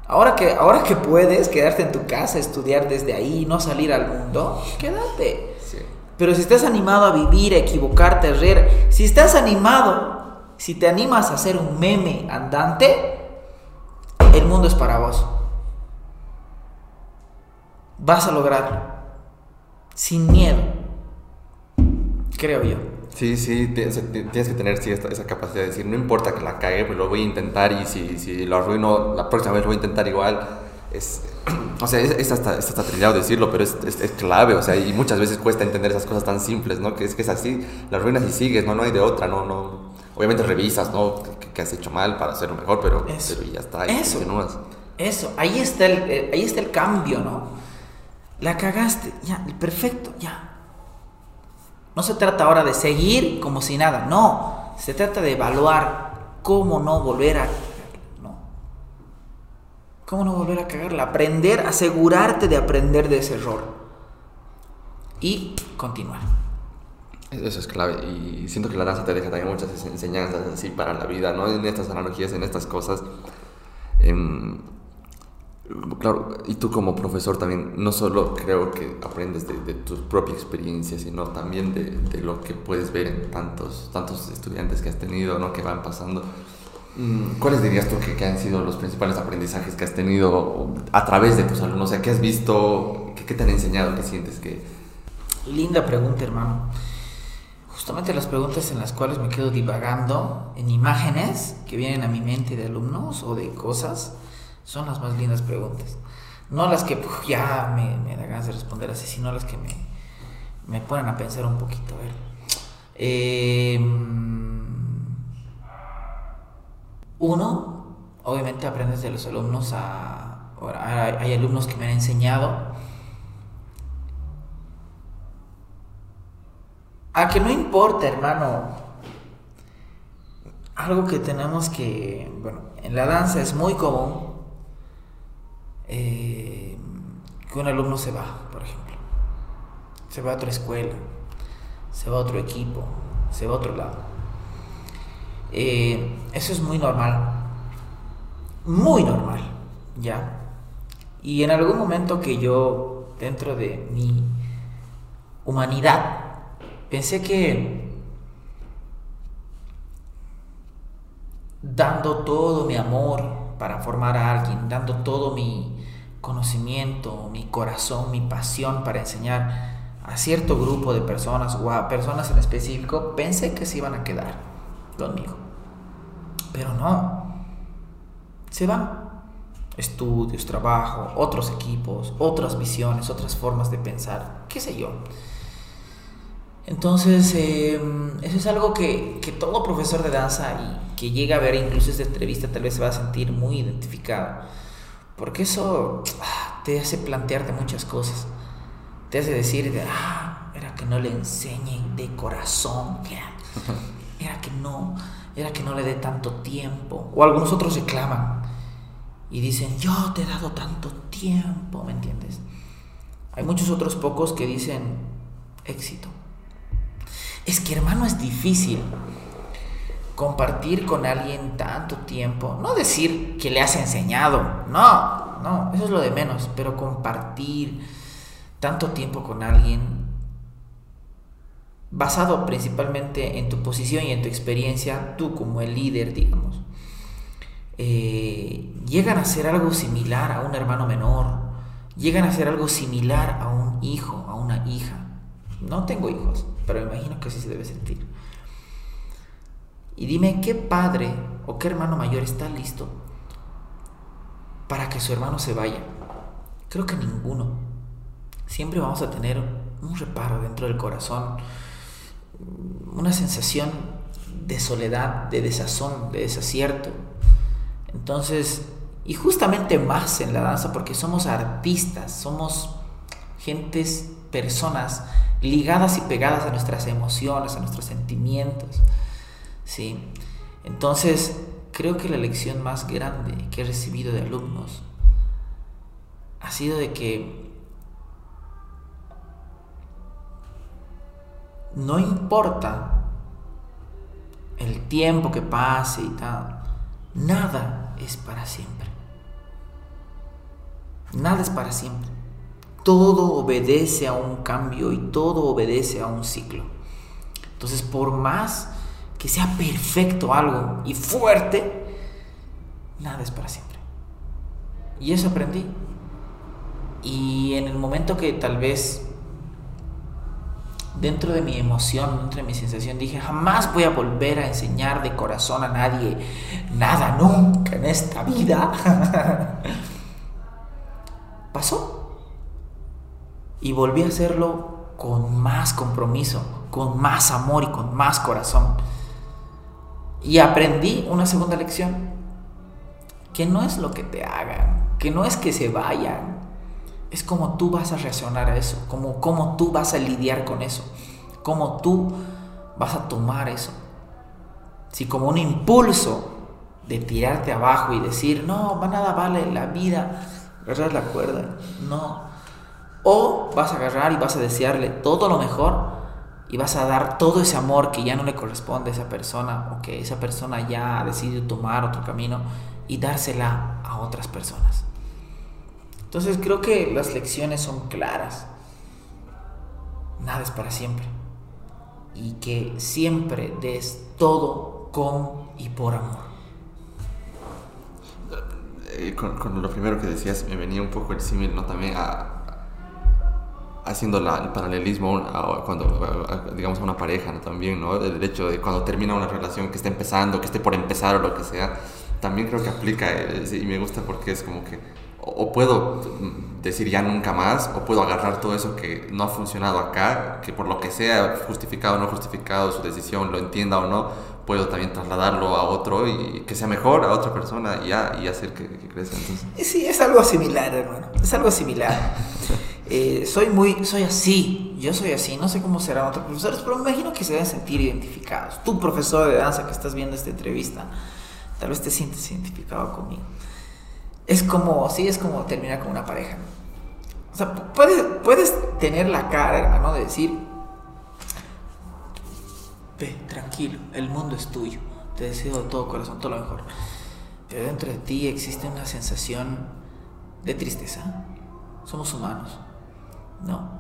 Ahora que, ahora que puedes quedarte en tu casa, estudiar desde ahí, no salir al mundo, quédate. Sí. Pero si estás animado a vivir, a equivocarte, a reír, si estás animado, si te animas a hacer un meme andante, el mundo es para vos. Vas a lograrlo. Sin miedo. Creo yo. Sí, sí, tienes que tener sí, esta, esa capacidad de decir, no importa que la cague, pues lo voy a intentar y si, si lo arruino, la próxima vez lo voy a intentar igual. Es, o sea, es, es, hasta, es hasta trillado decirlo, pero es, es, es clave, o sea, y muchas veces cuesta entender esas cosas tan simples, ¿no? Que es que es así, la arruinas y sigues, no, no hay de otra, no, no. Obviamente revisas, ¿no? Que, que has hecho mal para hacerlo mejor, pero, pero ya está, y eso, continúas. Eso, ahí está, el, eh, ahí está el cambio, ¿no? La cagaste, ya, perfecto, ya. No se trata ahora de seguir como si nada, no. Se trata de evaluar cómo no volver a cagarla, no. Cómo no volver a cagarla, aprender, asegurarte de aprender de ese error y continuar. Eso es clave y siento que la danza te deja también muchas enseñanzas así para la vida, ¿no? En estas analogías, en estas cosas. En... Claro, y tú como profesor también, no solo creo que aprendes de, de tu propia experiencia, sino también de, de lo que puedes ver en tantos, tantos estudiantes que has tenido, ¿no? Que van pasando. ¿Cuáles dirías tú que, que han sido los principales aprendizajes que has tenido a través de tus alumnos? O sea, ¿qué has visto? ¿Qué, qué te han enseñado? ¿Qué sientes que...? Linda pregunta, hermano. Justamente las preguntas en las cuales me quedo divagando en imágenes que vienen a mi mente de alumnos o de cosas... Son las más lindas preguntas. No las que puf, ya me, me da ganas de responder así, sino las que me, me ponen a pensar un poquito. A ver. Eh, uno, obviamente aprendes de los alumnos a, a... Hay alumnos que me han enseñado a que no importa, hermano. Algo que tenemos que... Bueno, en la danza es muy común. Eh, que un alumno se va, por ejemplo, se va a otra escuela, se va a otro equipo, se va a otro lado. Eh, eso es muy normal, muy normal, ya. Y en algún momento que yo, dentro de mi humanidad, pensé que dando todo mi amor para formar a alguien, dando todo mi conocimiento, mi corazón, mi pasión para enseñar a cierto grupo de personas o a personas en específico, pensé que se iban a quedar conmigo. Pero no, se van. estudios, trabajo, otros equipos, otras visiones, otras formas de pensar, qué sé yo. Entonces, eh, eso es algo que, que todo profesor de danza y que llega a ver incluso esta entrevista tal vez se va a sentir muy identificado, porque eso ah, te hace plantearte muchas cosas, te hace decir, de, ah, era que no le enseñen de corazón, era que no, era que no le dé tanto tiempo, o algunos otros reclaman y dicen, yo te he dado tanto tiempo, ¿me entiendes? Hay muchos otros pocos que dicen, éxito. Es que, hermano, es difícil compartir con alguien tanto tiempo. No decir que le has enseñado, no, no, eso es lo de menos. Pero compartir tanto tiempo con alguien basado principalmente en tu posición y en tu experiencia, tú como el líder, digamos, eh, llegan a ser algo similar a un hermano menor, llegan a ser algo similar a un hijo, a una hija. No tengo hijos, pero me imagino que así se debe sentir. Y dime qué padre o qué hermano mayor está listo para que su hermano se vaya. Creo que ninguno. Siempre vamos a tener un reparo dentro del corazón, una sensación de soledad, de desazón, de desacierto. Entonces, y justamente más en la danza, porque somos artistas, somos gentes, personas ligadas y pegadas a nuestras emociones, a nuestros sentimientos, ¿sí? Entonces, creo que la lección más grande que he recibido de alumnos ha sido de que no importa el tiempo que pase y tal, nada es para siempre. Nada es para siempre. Todo obedece a un cambio y todo obedece a un ciclo. Entonces, por más que sea perfecto algo y fuerte, nada es para siempre. Y eso aprendí. Y en el momento que tal vez dentro de mi emoción, dentro de mi sensación, dije, jamás voy a volver a enseñar de corazón a nadie nada nunca en esta vida. Pasó. Y volví a hacerlo con más compromiso, con más amor y con más corazón. Y aprendí una segunda lección, que no es lo que te hagan, que no es que se vayan, es como tú vas a reaccionar a eso, como, como tú vas a lidiar con eso, como tú vas a tomar eso. Si como un impulso de tirarte abajo y decir, no, nada vale la vida, agarrar la cuerda, no. O vas a agarrar y vas a desearle todo lo mejor y vas a dar todo ese amor que ya no le corresponde a esa persona o que esa persona ya ha decidido tomar otro camino y dársela a otras personas. Entonces creo que las lecciones son claras. Nada es para siempre. Y que siempre des todo con y por amor. Eh, con, con lo primero que decías me venía un poco el símil, ¿no? También a... haciendo la, el paralelismo a, cuando, a, digamos, a una pareja, ¿no? También, ¿no? El hecho de cuando termina una relación que esté empezando, que esté por empezar o lo que sea, también creo que aplica, eh, y me gusta porque es como que o, o puedo decir ya nunca más, o puedo agarrar todo eso que no ha funcionado acá, que por lo que sea, justificado o no justificado su decisión, lo entienda o no, puedo también trasladarlo a otro y que sea mejor, a otra persona, y, a, y hacer que, que crezca. Entonces, sí, es algo similar, hermano, es algo similar. Eh, soy muy, soy así, yo soy así, no sé cómo serán otros profesores, pero me imagino que se deben sentir identificados. Tú, profesor de danza que estás viendo esta entrevista, tal vez te sientes identificado conmigo. Es como, sí, es como terminar con una pareja. O sea, puedes, puedes tener la cara, hermano, de decir, ve, tranquilo, el mundo es tuyo, te deseo de todo corazón, todo lo mejor. Pero dentro de ti existe una sensación de tristeza. Somos humanos, ¿no?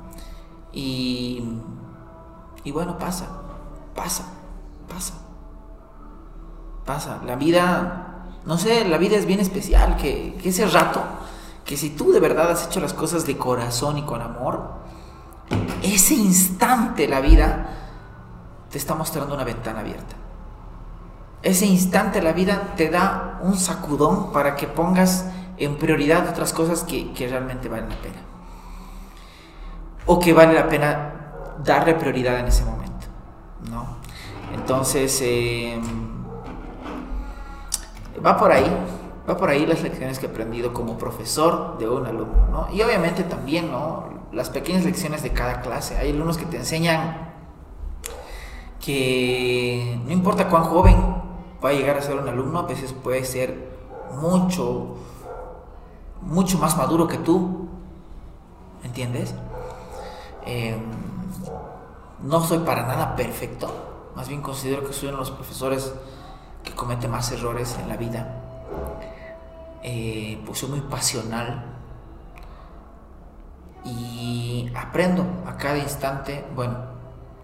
Y, y bueno, pasa, pasa, pasa, pasa. La vida, no sé, la vida es bien especial, que, que ese rato, que si tú de verdad has hecho las cosas de corazón y con amor, ese instante la vida te está mostrando una ventana abierta. Ese instante la vida te da un sacudón para que pongas en prioridad otras cosas que, que realmente valen la pena, o que vale la pena darle prioridad en ese momento, ¿no? Entonces eh, va por ahí, va por ahí las lecciones que he aprendido como profesor de un alumno, ¿no? Y obviamente también, ¿no?, las pequeñas lecciones de cada clase. Hay alumnos que te enseñan que no importa cuán joven va a llegar a ser un alumno, a veces puede ser mucho, mucho más maduro que tú, ¿entiendes? Eh, no soy para nada perfecto, más bien considero que soy uno de los profesores que comete más errores en la vida. Eh, pues soy muy pasional y aprendo a cada instante. Bueno,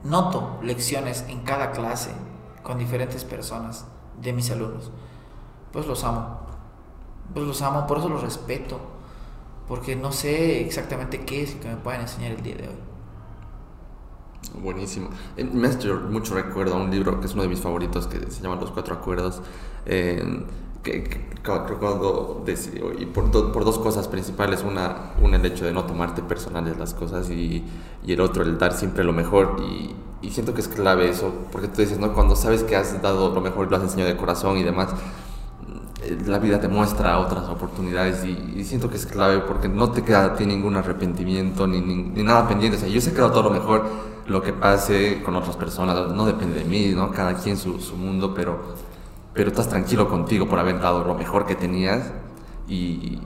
noto lecciones en cada clase con diferentes personas de mis alumnos. Pues los amo, pues los amo, por eso los respeto, porque no sé exactamente qué es que me pueden enseñar el día de hoy. Buenísimo. Me hace mucho recuerdo a un libro que es uno de mis favoritos, que se llama Los Cuatro Acuerdos, eh, que, que, que cuando decido, y por, do, por dos cosas principales, una, una el hecho de no tomarte personales las cosas, y, y el otro el dar siempre lo mejor, y, y siento que es clave eso, porque tú dices, ¿no?, cuando sabes que has dado lo mejor, lo has enseñado de corazón y demás, la vida te muestra otras oportunidades, y, y siento que es clave porque no te queda a ti ningún arrepentimiento ni, ni, ni nada pendiente. O sea, yo sé que he dado todo lo mejor, lo que pase con otras personas no depende de mí, ¿no? Cada quien su, su mundo, pero, pero estás tranquilo contigo por haber dado lo mejor que tenías, y,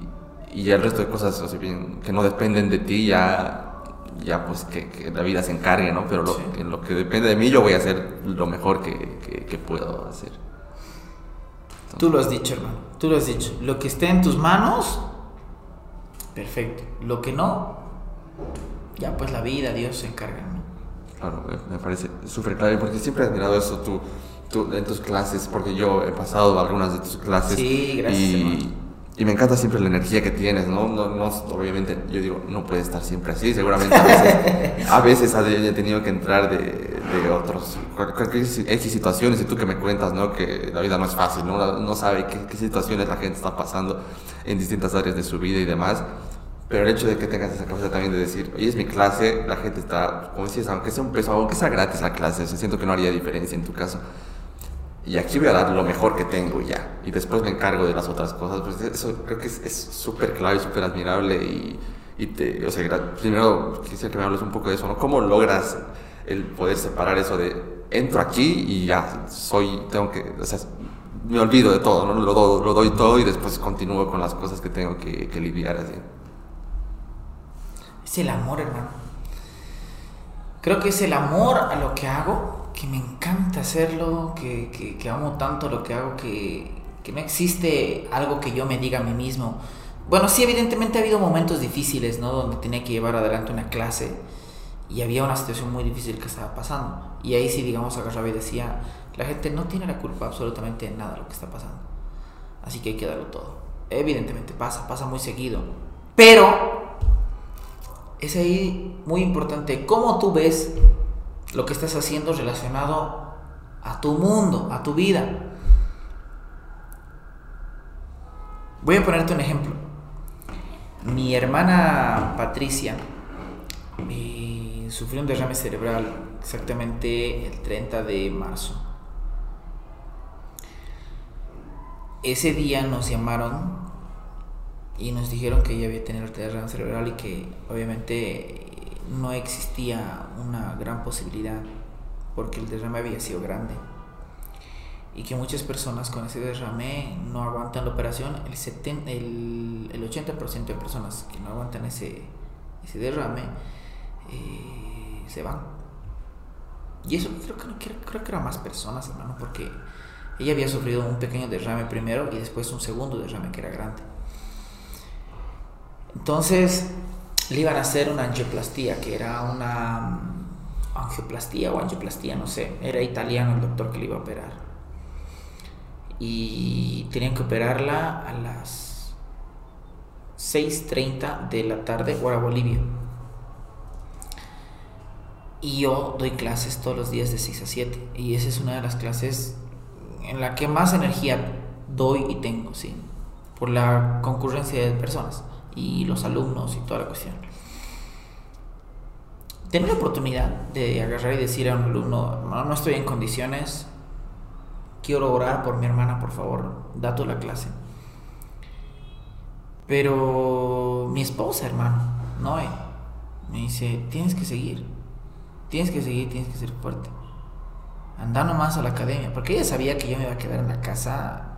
y el resto de cosas, o sea, bien, que no dependen de ti, ya, ya pues que, que la vida se encargue, ¿no? Pero lo, sí, en lo que depende de mí, yo voy a hacer lo mejor que, que, que puedo hacer. Tú lo has dicho, hermano, tú lo has dicho. Lo que esté en tus manos, perfecto. Lo que no, ya pues la vida, Dios se encarga, ¿no? Claro, me parece súper claro, porque siempre he admirado eso tú, tú, en tus clases, porque yo he pasado algunas de tus clases. Sí, gracias, y, y me encanta siempre la energía que tienes, ¿no? No, no, obviamente, yo digo, no puede estar siempre así, seguramente a veces, a veces he tenido que entrar de... de otros, X situaciones, y tú que me cuentas, ¿no?, que la vida no es fácil, no, no sabe qué, qué situaciones la gente está pasando en distintas áreas de su vida y demás, pero el hecho de que tengas esa cabeza también de decir, oye, es mi clase, la gente está, como decías, aunque sea un peso, aunque sea gratis la clase, o sea, siento que no haría diferencia en tu caso, y aquí voy a dar lo mejor que tengo ya, y después me encargo de las otras cosas. Pues eso creo que es súper clave, súper admirable, y, y te, o sea, primero quisiera que me hables un poco de eso, ¿no? ¿Cómo logras el poder separar eso de entro aquí y ya soy, tengo que, o sea, me olvido de todo, ¿no? Lo, do, lo doy todo y después continúo con las cosas que tengo que, que lidiar así? Es el amor, hermano. Creo que es el amor a lo que hago, que me encanta hacerlo, que, que, que amo tanto lo que hago, que, que no existe algo que yo me diga a mí mismo. Bueno, sí, evidentemente ha habido momentos difíciles, ¿no?, donde tenía que llevar adelante una clase y había una situación muy difícil que estaba pasando, y ahí sí, digamos, agarraba y decía, la gente no tiene la culpa absolutamente de nada de lo que está pasando, así que hay que darlo todo. Evidentemente pasa, pasa muy seguido, pero es ahí muy importante cómo tú ves lo que estás haciendo relacionado a tu mundo, a tu vida. Voy a ponerte un ejemplo. Mi hermana Patricia mi sufrió un derrame cerebral exactamente el treinta de marzo. Ese día nos llamaron y nos dijeron que ella había tenido el derrame cerebral y que obviamente no existía una gran posibilidad porque el derrame había sido grande, y que muchas personas con ese derrame no aguantan la operación. El, setenta, el, el ochenta por ciento de personas que no aguantan ese, ese derrame eh, se van. Y eso creo que, no, creo, creo que eran más personas, hermano, porque ella había sufrido un pequeño derrame primero y después un segundo derrame que era grande. Entonces le iban a hacer una angioplastía, que era una angioplastía o angioplastía, no sé, era italiano el doctor que le iba a operar, y tenían que operarla a las seis y media de la tarde, hora Bolivia. Y yo doy clases todos los días de seis a siete, y esa es una de las clases en la que más energía doy y tengo, sí. por la concurrencia de personas y los alumnos y toda la cuestión. Tener la oportunidad de agarrar y decir a un alumno: no, no estoy en condiciones, quiero orar por mi hermana, por favor, da tú la clase. Pero mi esposa, hermano, Noe, me dice: tienes que seguir, tienes que seguir, tienes que ser fuerte, anda nomás a la academia. Porque ella sabía que yo me iba a quedar en la casa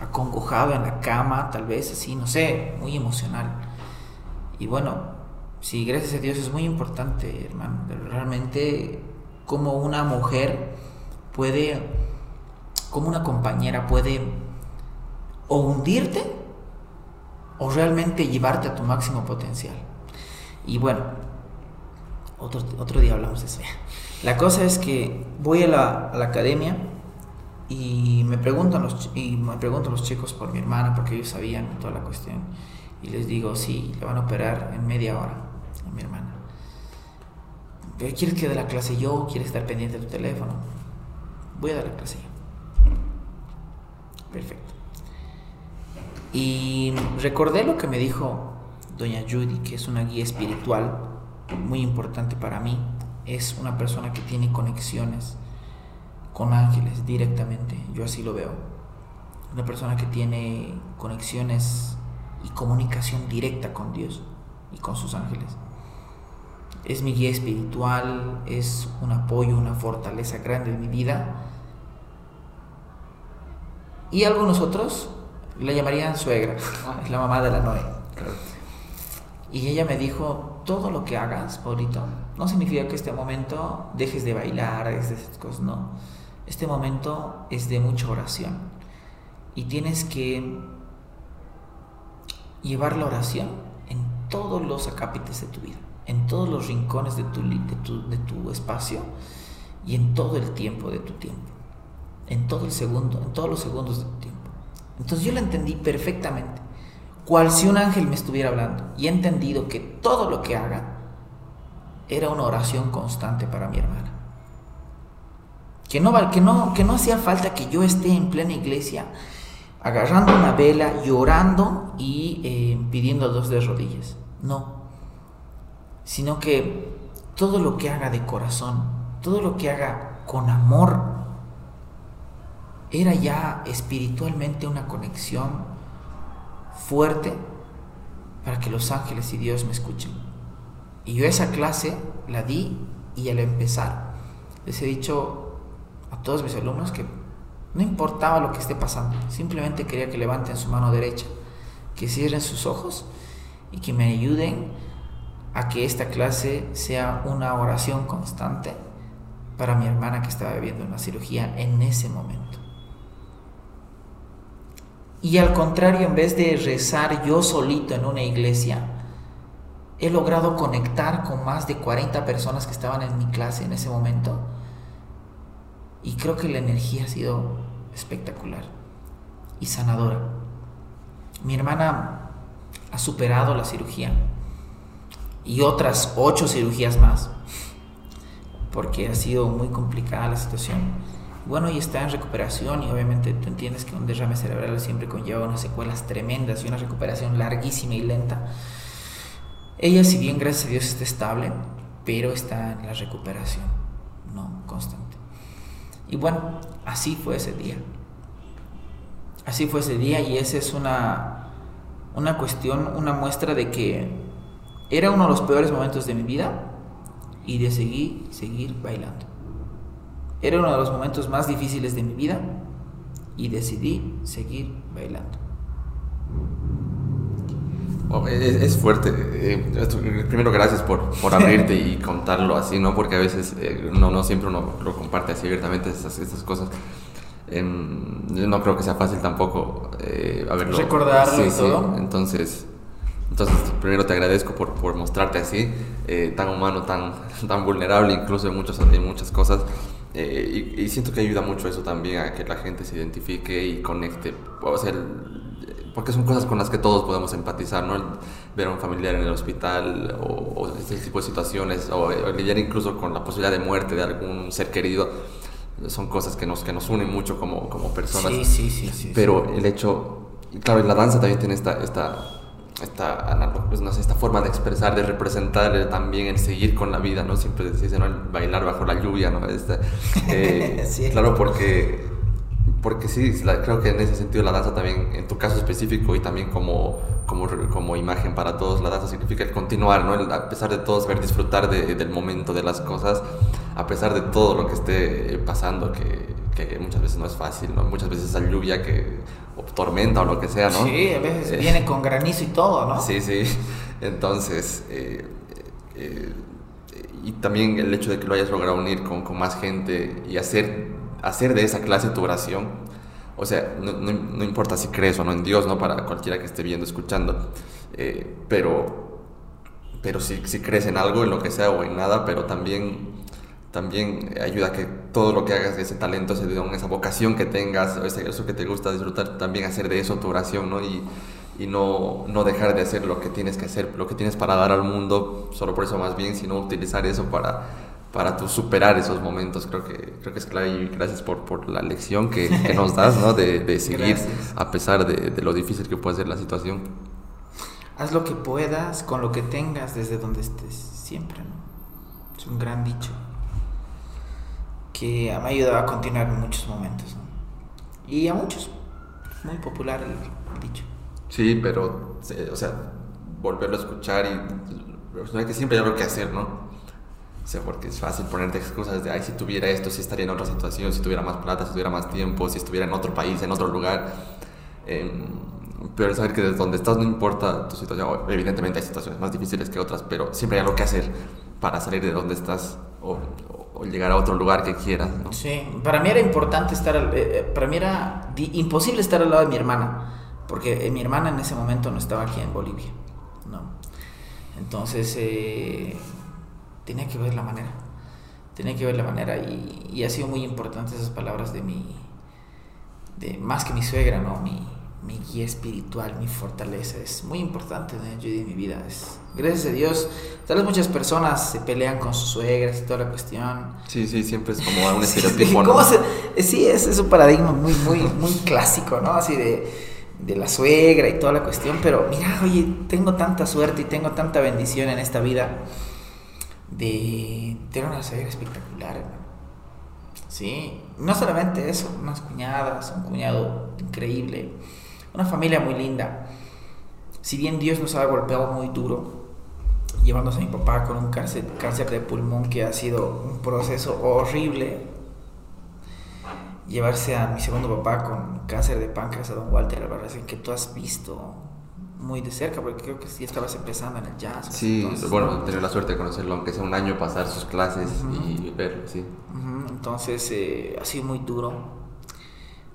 acongojado, en la cama, tal vez así, no sé, muy emocional. Y bueno, sí, gracias a Dios es muy importante, hermano, realmente como una mujer puede, como una compañera puede o hundirte o realmente llevarte a tu máximo potencial. Y bueno, otro, otro día hablamos de eso. La cosa es que voy a la, a la academia y me preguntan los, y me preguntan los chicos por mi hermana, porque ellos sabían toda la cuestión. Y les digo: sí, la van a operar en media hora a mi hermana. ¿Quieres que dé la clase yo? ¿Quieres estar pendiente de tu teléfono? Voy a dar la clase yo. Perfecto. Y recordé lo que me dijo doña Judy, que es una guía espiritual muy importante para mí. Es una persona que tiene conexiones con ángeles directamente, yo así lo veo. Una persona que tiene conexiones y comunicación directa con Dios y con sus ángeles. Es mi guía espiritual, es un apoyo, una fortaleza grande en mi vida. Y algunos otros la llamarían suegra, es la mamá de la Noé. Y ella me dijo: todo lo que hagas, Paulito, no significa que este momento dejes de bailar, dejes de esas cosas, no. Este momento es de mucha oración y tienes que llevar la oración en todos los acápites de tu vida, en todos los rincones de tu, de tu, de tu espacio y en todo el tiempo de tu tiempo, en todo el segundo, en todos los segundos de tu tiempo. Entonces yo lo entendí perfectamente, cual si un ángel me estuviera hablando, y he entendido que todo lo que haga era una oración constante para mi hermana. Que no, que no, que no hacía falta que yo esté en plena iglesia agarrando una vela, llorando y eh, pidiendo dos de rodillas, no, sino que todo lo que haga de corazón, todo lo que haga con amor, era ya espiritualmente una conexión fuerte para que los ángeles y Dios me escuchen. Y yo esa clase la di, y al empezar les he dicho a todos mis alumnos que no importaba lo que esté pasando, simplemente quería que levanten su mano derecha, que cierren sus ojos y que me ayuden a que esta clase sea una oración constante para mi hermana, que estaba viviendo una cirugía en ese momento. Y al contrario, en vez de rezar yo solito en una iglesia, he logrado conectar con más de cuarenta personas que estaban en mi clase en ese momento. Y creo que la energía ha sido espectacular y sanadora. Mi hermana ha superado la cirugía y otras ocho cirugías más, porque ha sido muy complicada la situación. Bueno, y está en recuperación, y obviamente tú entiendes que un derrame cerebral siempre conlleva unas secuelas tremendas y una recuperación larguísima y lenta. Ella, si bien gracias a Dios está estable, pero está en la recuperación, no constante. Y bueno, así fue ese día. Así fue ese día, y esa es una, una cuestión, una muestra de que era uno de los peores momentos de mi vida y de seguir, seguir bailando. Era uno de los momentos más difíciles de mi vida y decidí seguir bailando. Oh, es, es fuerte. Eh, primero, gracias por, por abrirte y contarlo así, ¿no? Porque a veces eh, no, no siempre uno lo comparte así abiertamente, estas, estas cosas. Eh, no creo que sea fácil tampoco eh, haberlo, recordarlo, sí, y todo. Sí. Entonces, entonces, primero te agradezco por, por mostrarte así, eh, tan humano, tan, tan vulnerable, incluso en, muchos, en muchas cosas. Eh, y, y siento que ayuda mucho eso también, a que la gente se identifique y conecte. O sea, el, porque son cosas con las que todos podemos empatizar, ¿no? Ver a un familiar en el hospital, o, o este tipo de situaciones, o, o lidiar incluso con la posibilidad de muerte de algún ser querido, son cosas que nos, que nos unen mucho como, como personas. Sí, sí, sí, sí, pero sí. El hecho Y claro, la danza también tiene esta, esta, esta, pues, no sé, esta forma de expresar, de representar, eh, también el seguir con la vida, ¿no? Siempre se dice, ¿no?, el bailar bajo la lluvia, ¿no? Esta, eh, sí. Claro, porque, porque sí, la, creo que en ese sentido la danza también, en tu caso específico y también como, como, como imagen para todos, la danza significa el continuar, ¿no? El, a pesar de todo, saber disfrutar de, del momento, de las cosas, a pesar de todo lo que esté pasando, que, que muchas veces no es fácil, ¿no? Muchas veces esa lluvia que... o tormenta o lo que sea, ¿no? Sí, a veces eh, viene con granizo y todo, ¿no? Sí, sí. Entonces, eh, eh, eh, y también el hecho de que lo hayas logrado unir con, con más gente y hacer, hacer de esa clase tu oración. O sea, no, no, no importa si crees o no en Dios, ¿no? Para cualquiera que esté viendo, escuchando. Eh, pero pero si, si crees en algo, en lo que sea o en nada, pero también... también ayuda a que todo lo que hagas, ese talento, ese don, esa vocación que tengas, eso que te gusta disfrutar, también hacer de eso tu oración, ¿no? Y, y no, no dejar de hacer lo que tienes que hacer, lo que tienes para dar al mundo, solo por eso más bien, sino utilizar eso para, para tu superar esos momentos. Creo que, creo que es clave, y gracias por, por la lección que, que nos das, ¿no? De, de seguir, gracias, a pesar de, de lo difícil que puede ser la situación. Haz lo que puedas, con lo que tengas, desde donde estés, siempre, ¿no? Es un gran dicho que me ha ayudado a continuar en muchos momentos, ¿no? Y a muchos. Muy popular el dicho. Sí, pero, o sea, volverlo a escuchar y... que siempre hay algo que hacer, ¿no? O sea, porque es fácil ponerte excusas de, ay, si tuviera esto, si estaría en otra situación, si tuviera más plata, si tuviera más tiempo, si estuviera en otro país, en otro lugar. Eh, pero saber que desde donde estás no importa tu situación. Evidentemente hay situaciones más difíciles que otras, pero siempre hay algo que hacer para salir de donde estás o... o llegar a otro lugar que quieras, ¿no? Sí, para mí era importante estar, eh, para mí era di- imposible estar al lado de mi hermana, porque eh, mi hermana en ese momento no estaba aquí en Bolivia, ¿no? Entonces eh, tenía que ver la manera, tenía que ver la manera, y, y ha sido muy importante esas palabras de mi, de, más que mi suegra, ¿no? Mi, mi guía espiritual, mi fortaleza, es muy importante, ¿no?, yo y mi vida, es, gracias a Dios. Tal vez muchas personas se pelean con sus suegras y toda la cuestión. Sí, sí, siempre es como un estereotipo, ¿no? Se, sí, es, es un paradigma muy, muy, muy clásico, ¿no? Así de, de la suegra y toda la cuestión, pero mira, oye, tengo tanta suerte y tengo tanta bendición en esta vida de tener una suegra espectacular, ¿no? Sí, no solamente eso, unas cuñadas, un cuñado increíble, una familia muy linda. Si bien Dios nos ha golpeado muy duro, llevándose a mi papá con un cáncer, cáncer de pulmón, que ha sido un proceso horrible, llevarse a mi segundo papá con cáncer de páncreas, a don Walter Albarracín, que tú has visto muy de cerca, porque creo que sí estabas empezando en el jazz. Sí, entonces, bueno, ¿no? Tener la suerte de conocerlo, aunque sea un año, pasar sus clases, uh-huh, y verlo, sí. Uh-huh. Entonces, eh, ha sido muy duro.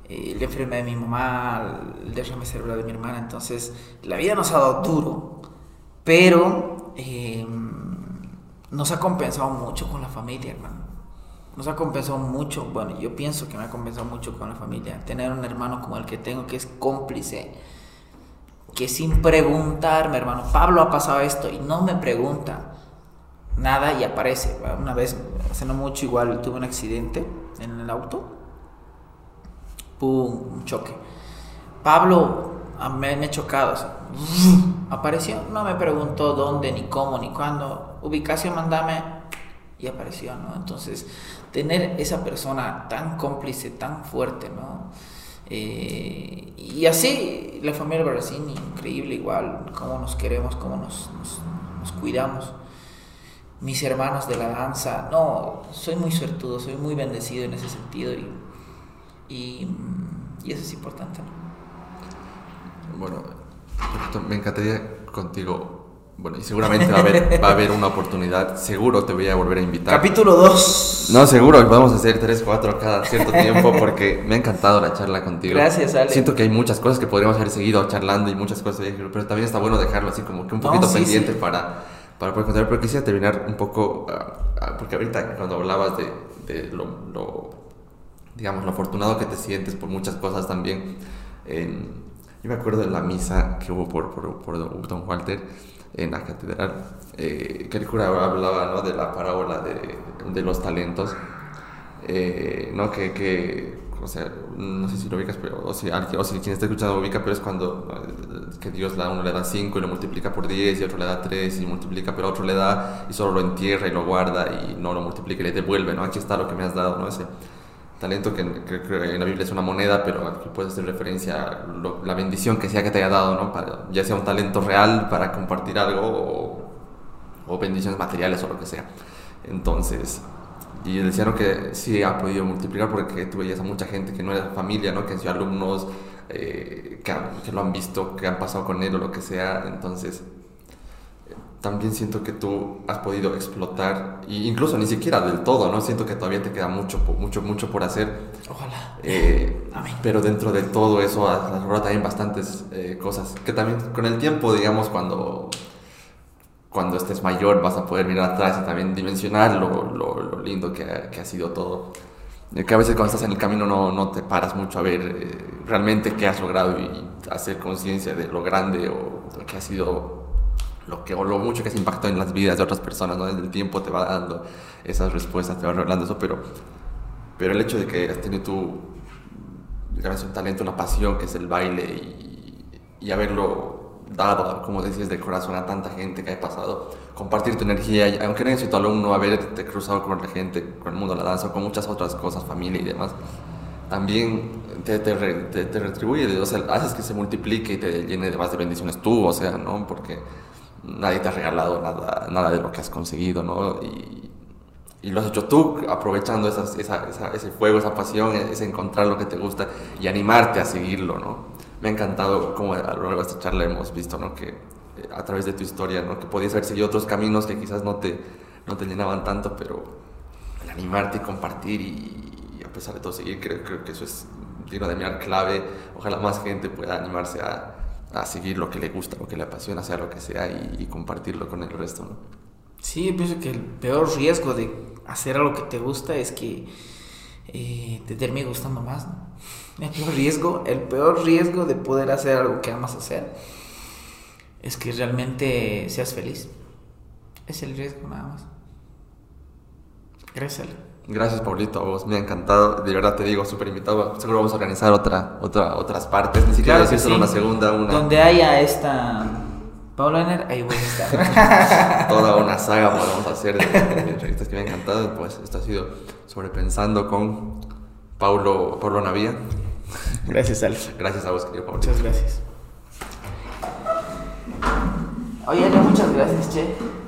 Eh, la enfermedad de mi mamá, el derrame cerebral de mi hermana, entonces la vida nos ha dado duro, pero eh, nos ha compensado mucho con la familia, hermano. Nos ha compensado mucho, bueno, yo pienso que me ha compensado mucho con la familia. Tener un hermano como el que tengo, que es cómplice, que sin preguntarme, hermano, Pablo, ha pasado esto, y no me pregunta nada y aparece. Una vez, hace no mucho, igual tuve un accidente en el auto. ¡Pum! Un choque. Pablo, me, me he chocado, o sea, apareció, no me preguntó dónde, ni cómo, ni cuándo, ubicación, mandame, y apareció, ¿no? Entonces, tener esa persona tan cómplice, tan fuerte, ¿no? Eh, y así, la familia Albarracín, increíble, igual, cómo nos queremos, cómo nos, nos, nos cuidamos. Mis hermanos de la danza, no, soy muy suertudo, soy muy bendecido en ese sentido, y Y, y eso es importante, ¿no? Bueno, me encantaría contigo. Bueno, y seguramente va a haber, va a haber una oportunidad. Seguro te voy a volver a invitar. Capítulo dos. No, seguro que vamos a hacer tres, cuatro cada cierto tiempo, porque me ha encantado la charla contigo. Gracias, Ale. Siento que hay muchas cosas que podríamos haber seguido charlando y muchas cosas, pero también está bueno dejarlo así como que un poquito no, sí, pendiente, sí, para, para poder contar. Pero quisiera terminar un poco, uh, porque ahorita cuando hablabas de, de lo... lo digamos, lo afortunado que te sientes por muchas cosas también. Eh, yo me acuerdo de la misa que hubo por, por, por don Walter en la catedral, eh, que el cura hablaba, ¿no?, de la parábola de, de los talentos, eh, ¿no? Que, que o sea, no sé si lo ubicas, pero, o, si, o si quien está escuchando lo ubica, pero es cuando que Dios la uno le da cinco y lo multiplica por diez, y otro le da tres y multiplica, pero otro le da y solo lo entierra y lo guarda y no lo multiplica y le devuelve, ¿no? Aquí está lo que me has dado, ¿no? Ese talento que, que, que en la Biblia es una moneda, pero aquí puedes hacer referencia a lo, la bendición que sea que te haya dado, ¿no? Para, ya sea un talento real para compartir algo o, o bendiciones materiales o lo que sea. Entonces... y decían que sí ha podido multiplicar porque tú veías a mucha gente que no era familia, ¿no? Que han sido alumnos, eh, que, han, que lo han visto, que han pasado con él o lo que sea. Entonces, también siento que tú has podido explotar, e incluso ni siquiera del todo, ¿no? Siento que todavía te queda mucho, mucho, mucho por hacer. Ojalá. Eh, pero dentro de todo eso has logrado también bastantes eh, cosas. Que también con el tiempo, digamos, cuando... cuando estés mayor vas a poder mirar atrás y también dimensionar lo, lo, lo lindo que ha, que ha sido todo. Que a veces cuando estás en el camino no, no te paras mucho a ver eh, realmente qué has logrado y hacer conciencia de lo grande o lo que ha sido, lo que, o lo mucho que has impactado en las vidas de otras personas, ¿no? Desde el tiempo te va dando esas respuestas, te va revelando eso, pero, pero el hecho de que has tenido tu, digamos, un talento, una pasión que es el baile y, y haberlo dado, como decías, del corazón a tanta gente que ha pasado, compartir tu energía, aunque no eres tu alumno, haberte cruzado con la gente, con el mundo de la danza, con muchas otras cosas, familia y demás, también te, te, te, te retribuye, o sea, haces que se multiplique y te llene de más de bendiciones tú, o sea, ¿no? Porque nadie te ha regalado nada, nada de lo que has conseguido, ¿no? Y, y lo has hecho tú, aprovechando esas, esa, esa, ese fuego, esa pasión, ese encontrar lo que te gusta y animarte a seguirlo, ¿no? Me ha encantado como a lo largo de esta charla hemos visto, ¿no? Que a través de tu historia, ¿no? Que podías haber seguido otros caminos que quizás no te, no te llenaban tanto, pero el animarte y compartir y, y a pesar de todo seguir, creo, creo que eso es digno de mirar clave. Ojalá más gente pueda animarse a, a seguir lo que le gusta, lo que le apasiona, sea lo que sea, y, y compartirlo con el resto, ¿no? Sí, pienso que el peor riesgo de hacer algo que te gusta es que eh, te termine gustando más, ¿no? El peor riesgo, el peor riesgo de poder hacer algo que amas hacer es que realmente seas feliz. Es el riesgo nada más. Gracias. Gracias, Paulito, a vos. Me ha encantado. De verdad te digo, súper invitado. Seguro vamos a organizar otra, otra, otras partes. Ni siquiera decir solo una segunda, una. Donde haya esta Paula Ener, ahí voy a estar. Toda una saga podemos hacer de entrevistas que me ha encantado. Pues esto ha sido Sobrepensando con Pablo, Pablo Navía. Gracias, Alex. Gracias a vos, querido Pablo. Muchas gracias. Oye, muchas gracias, che.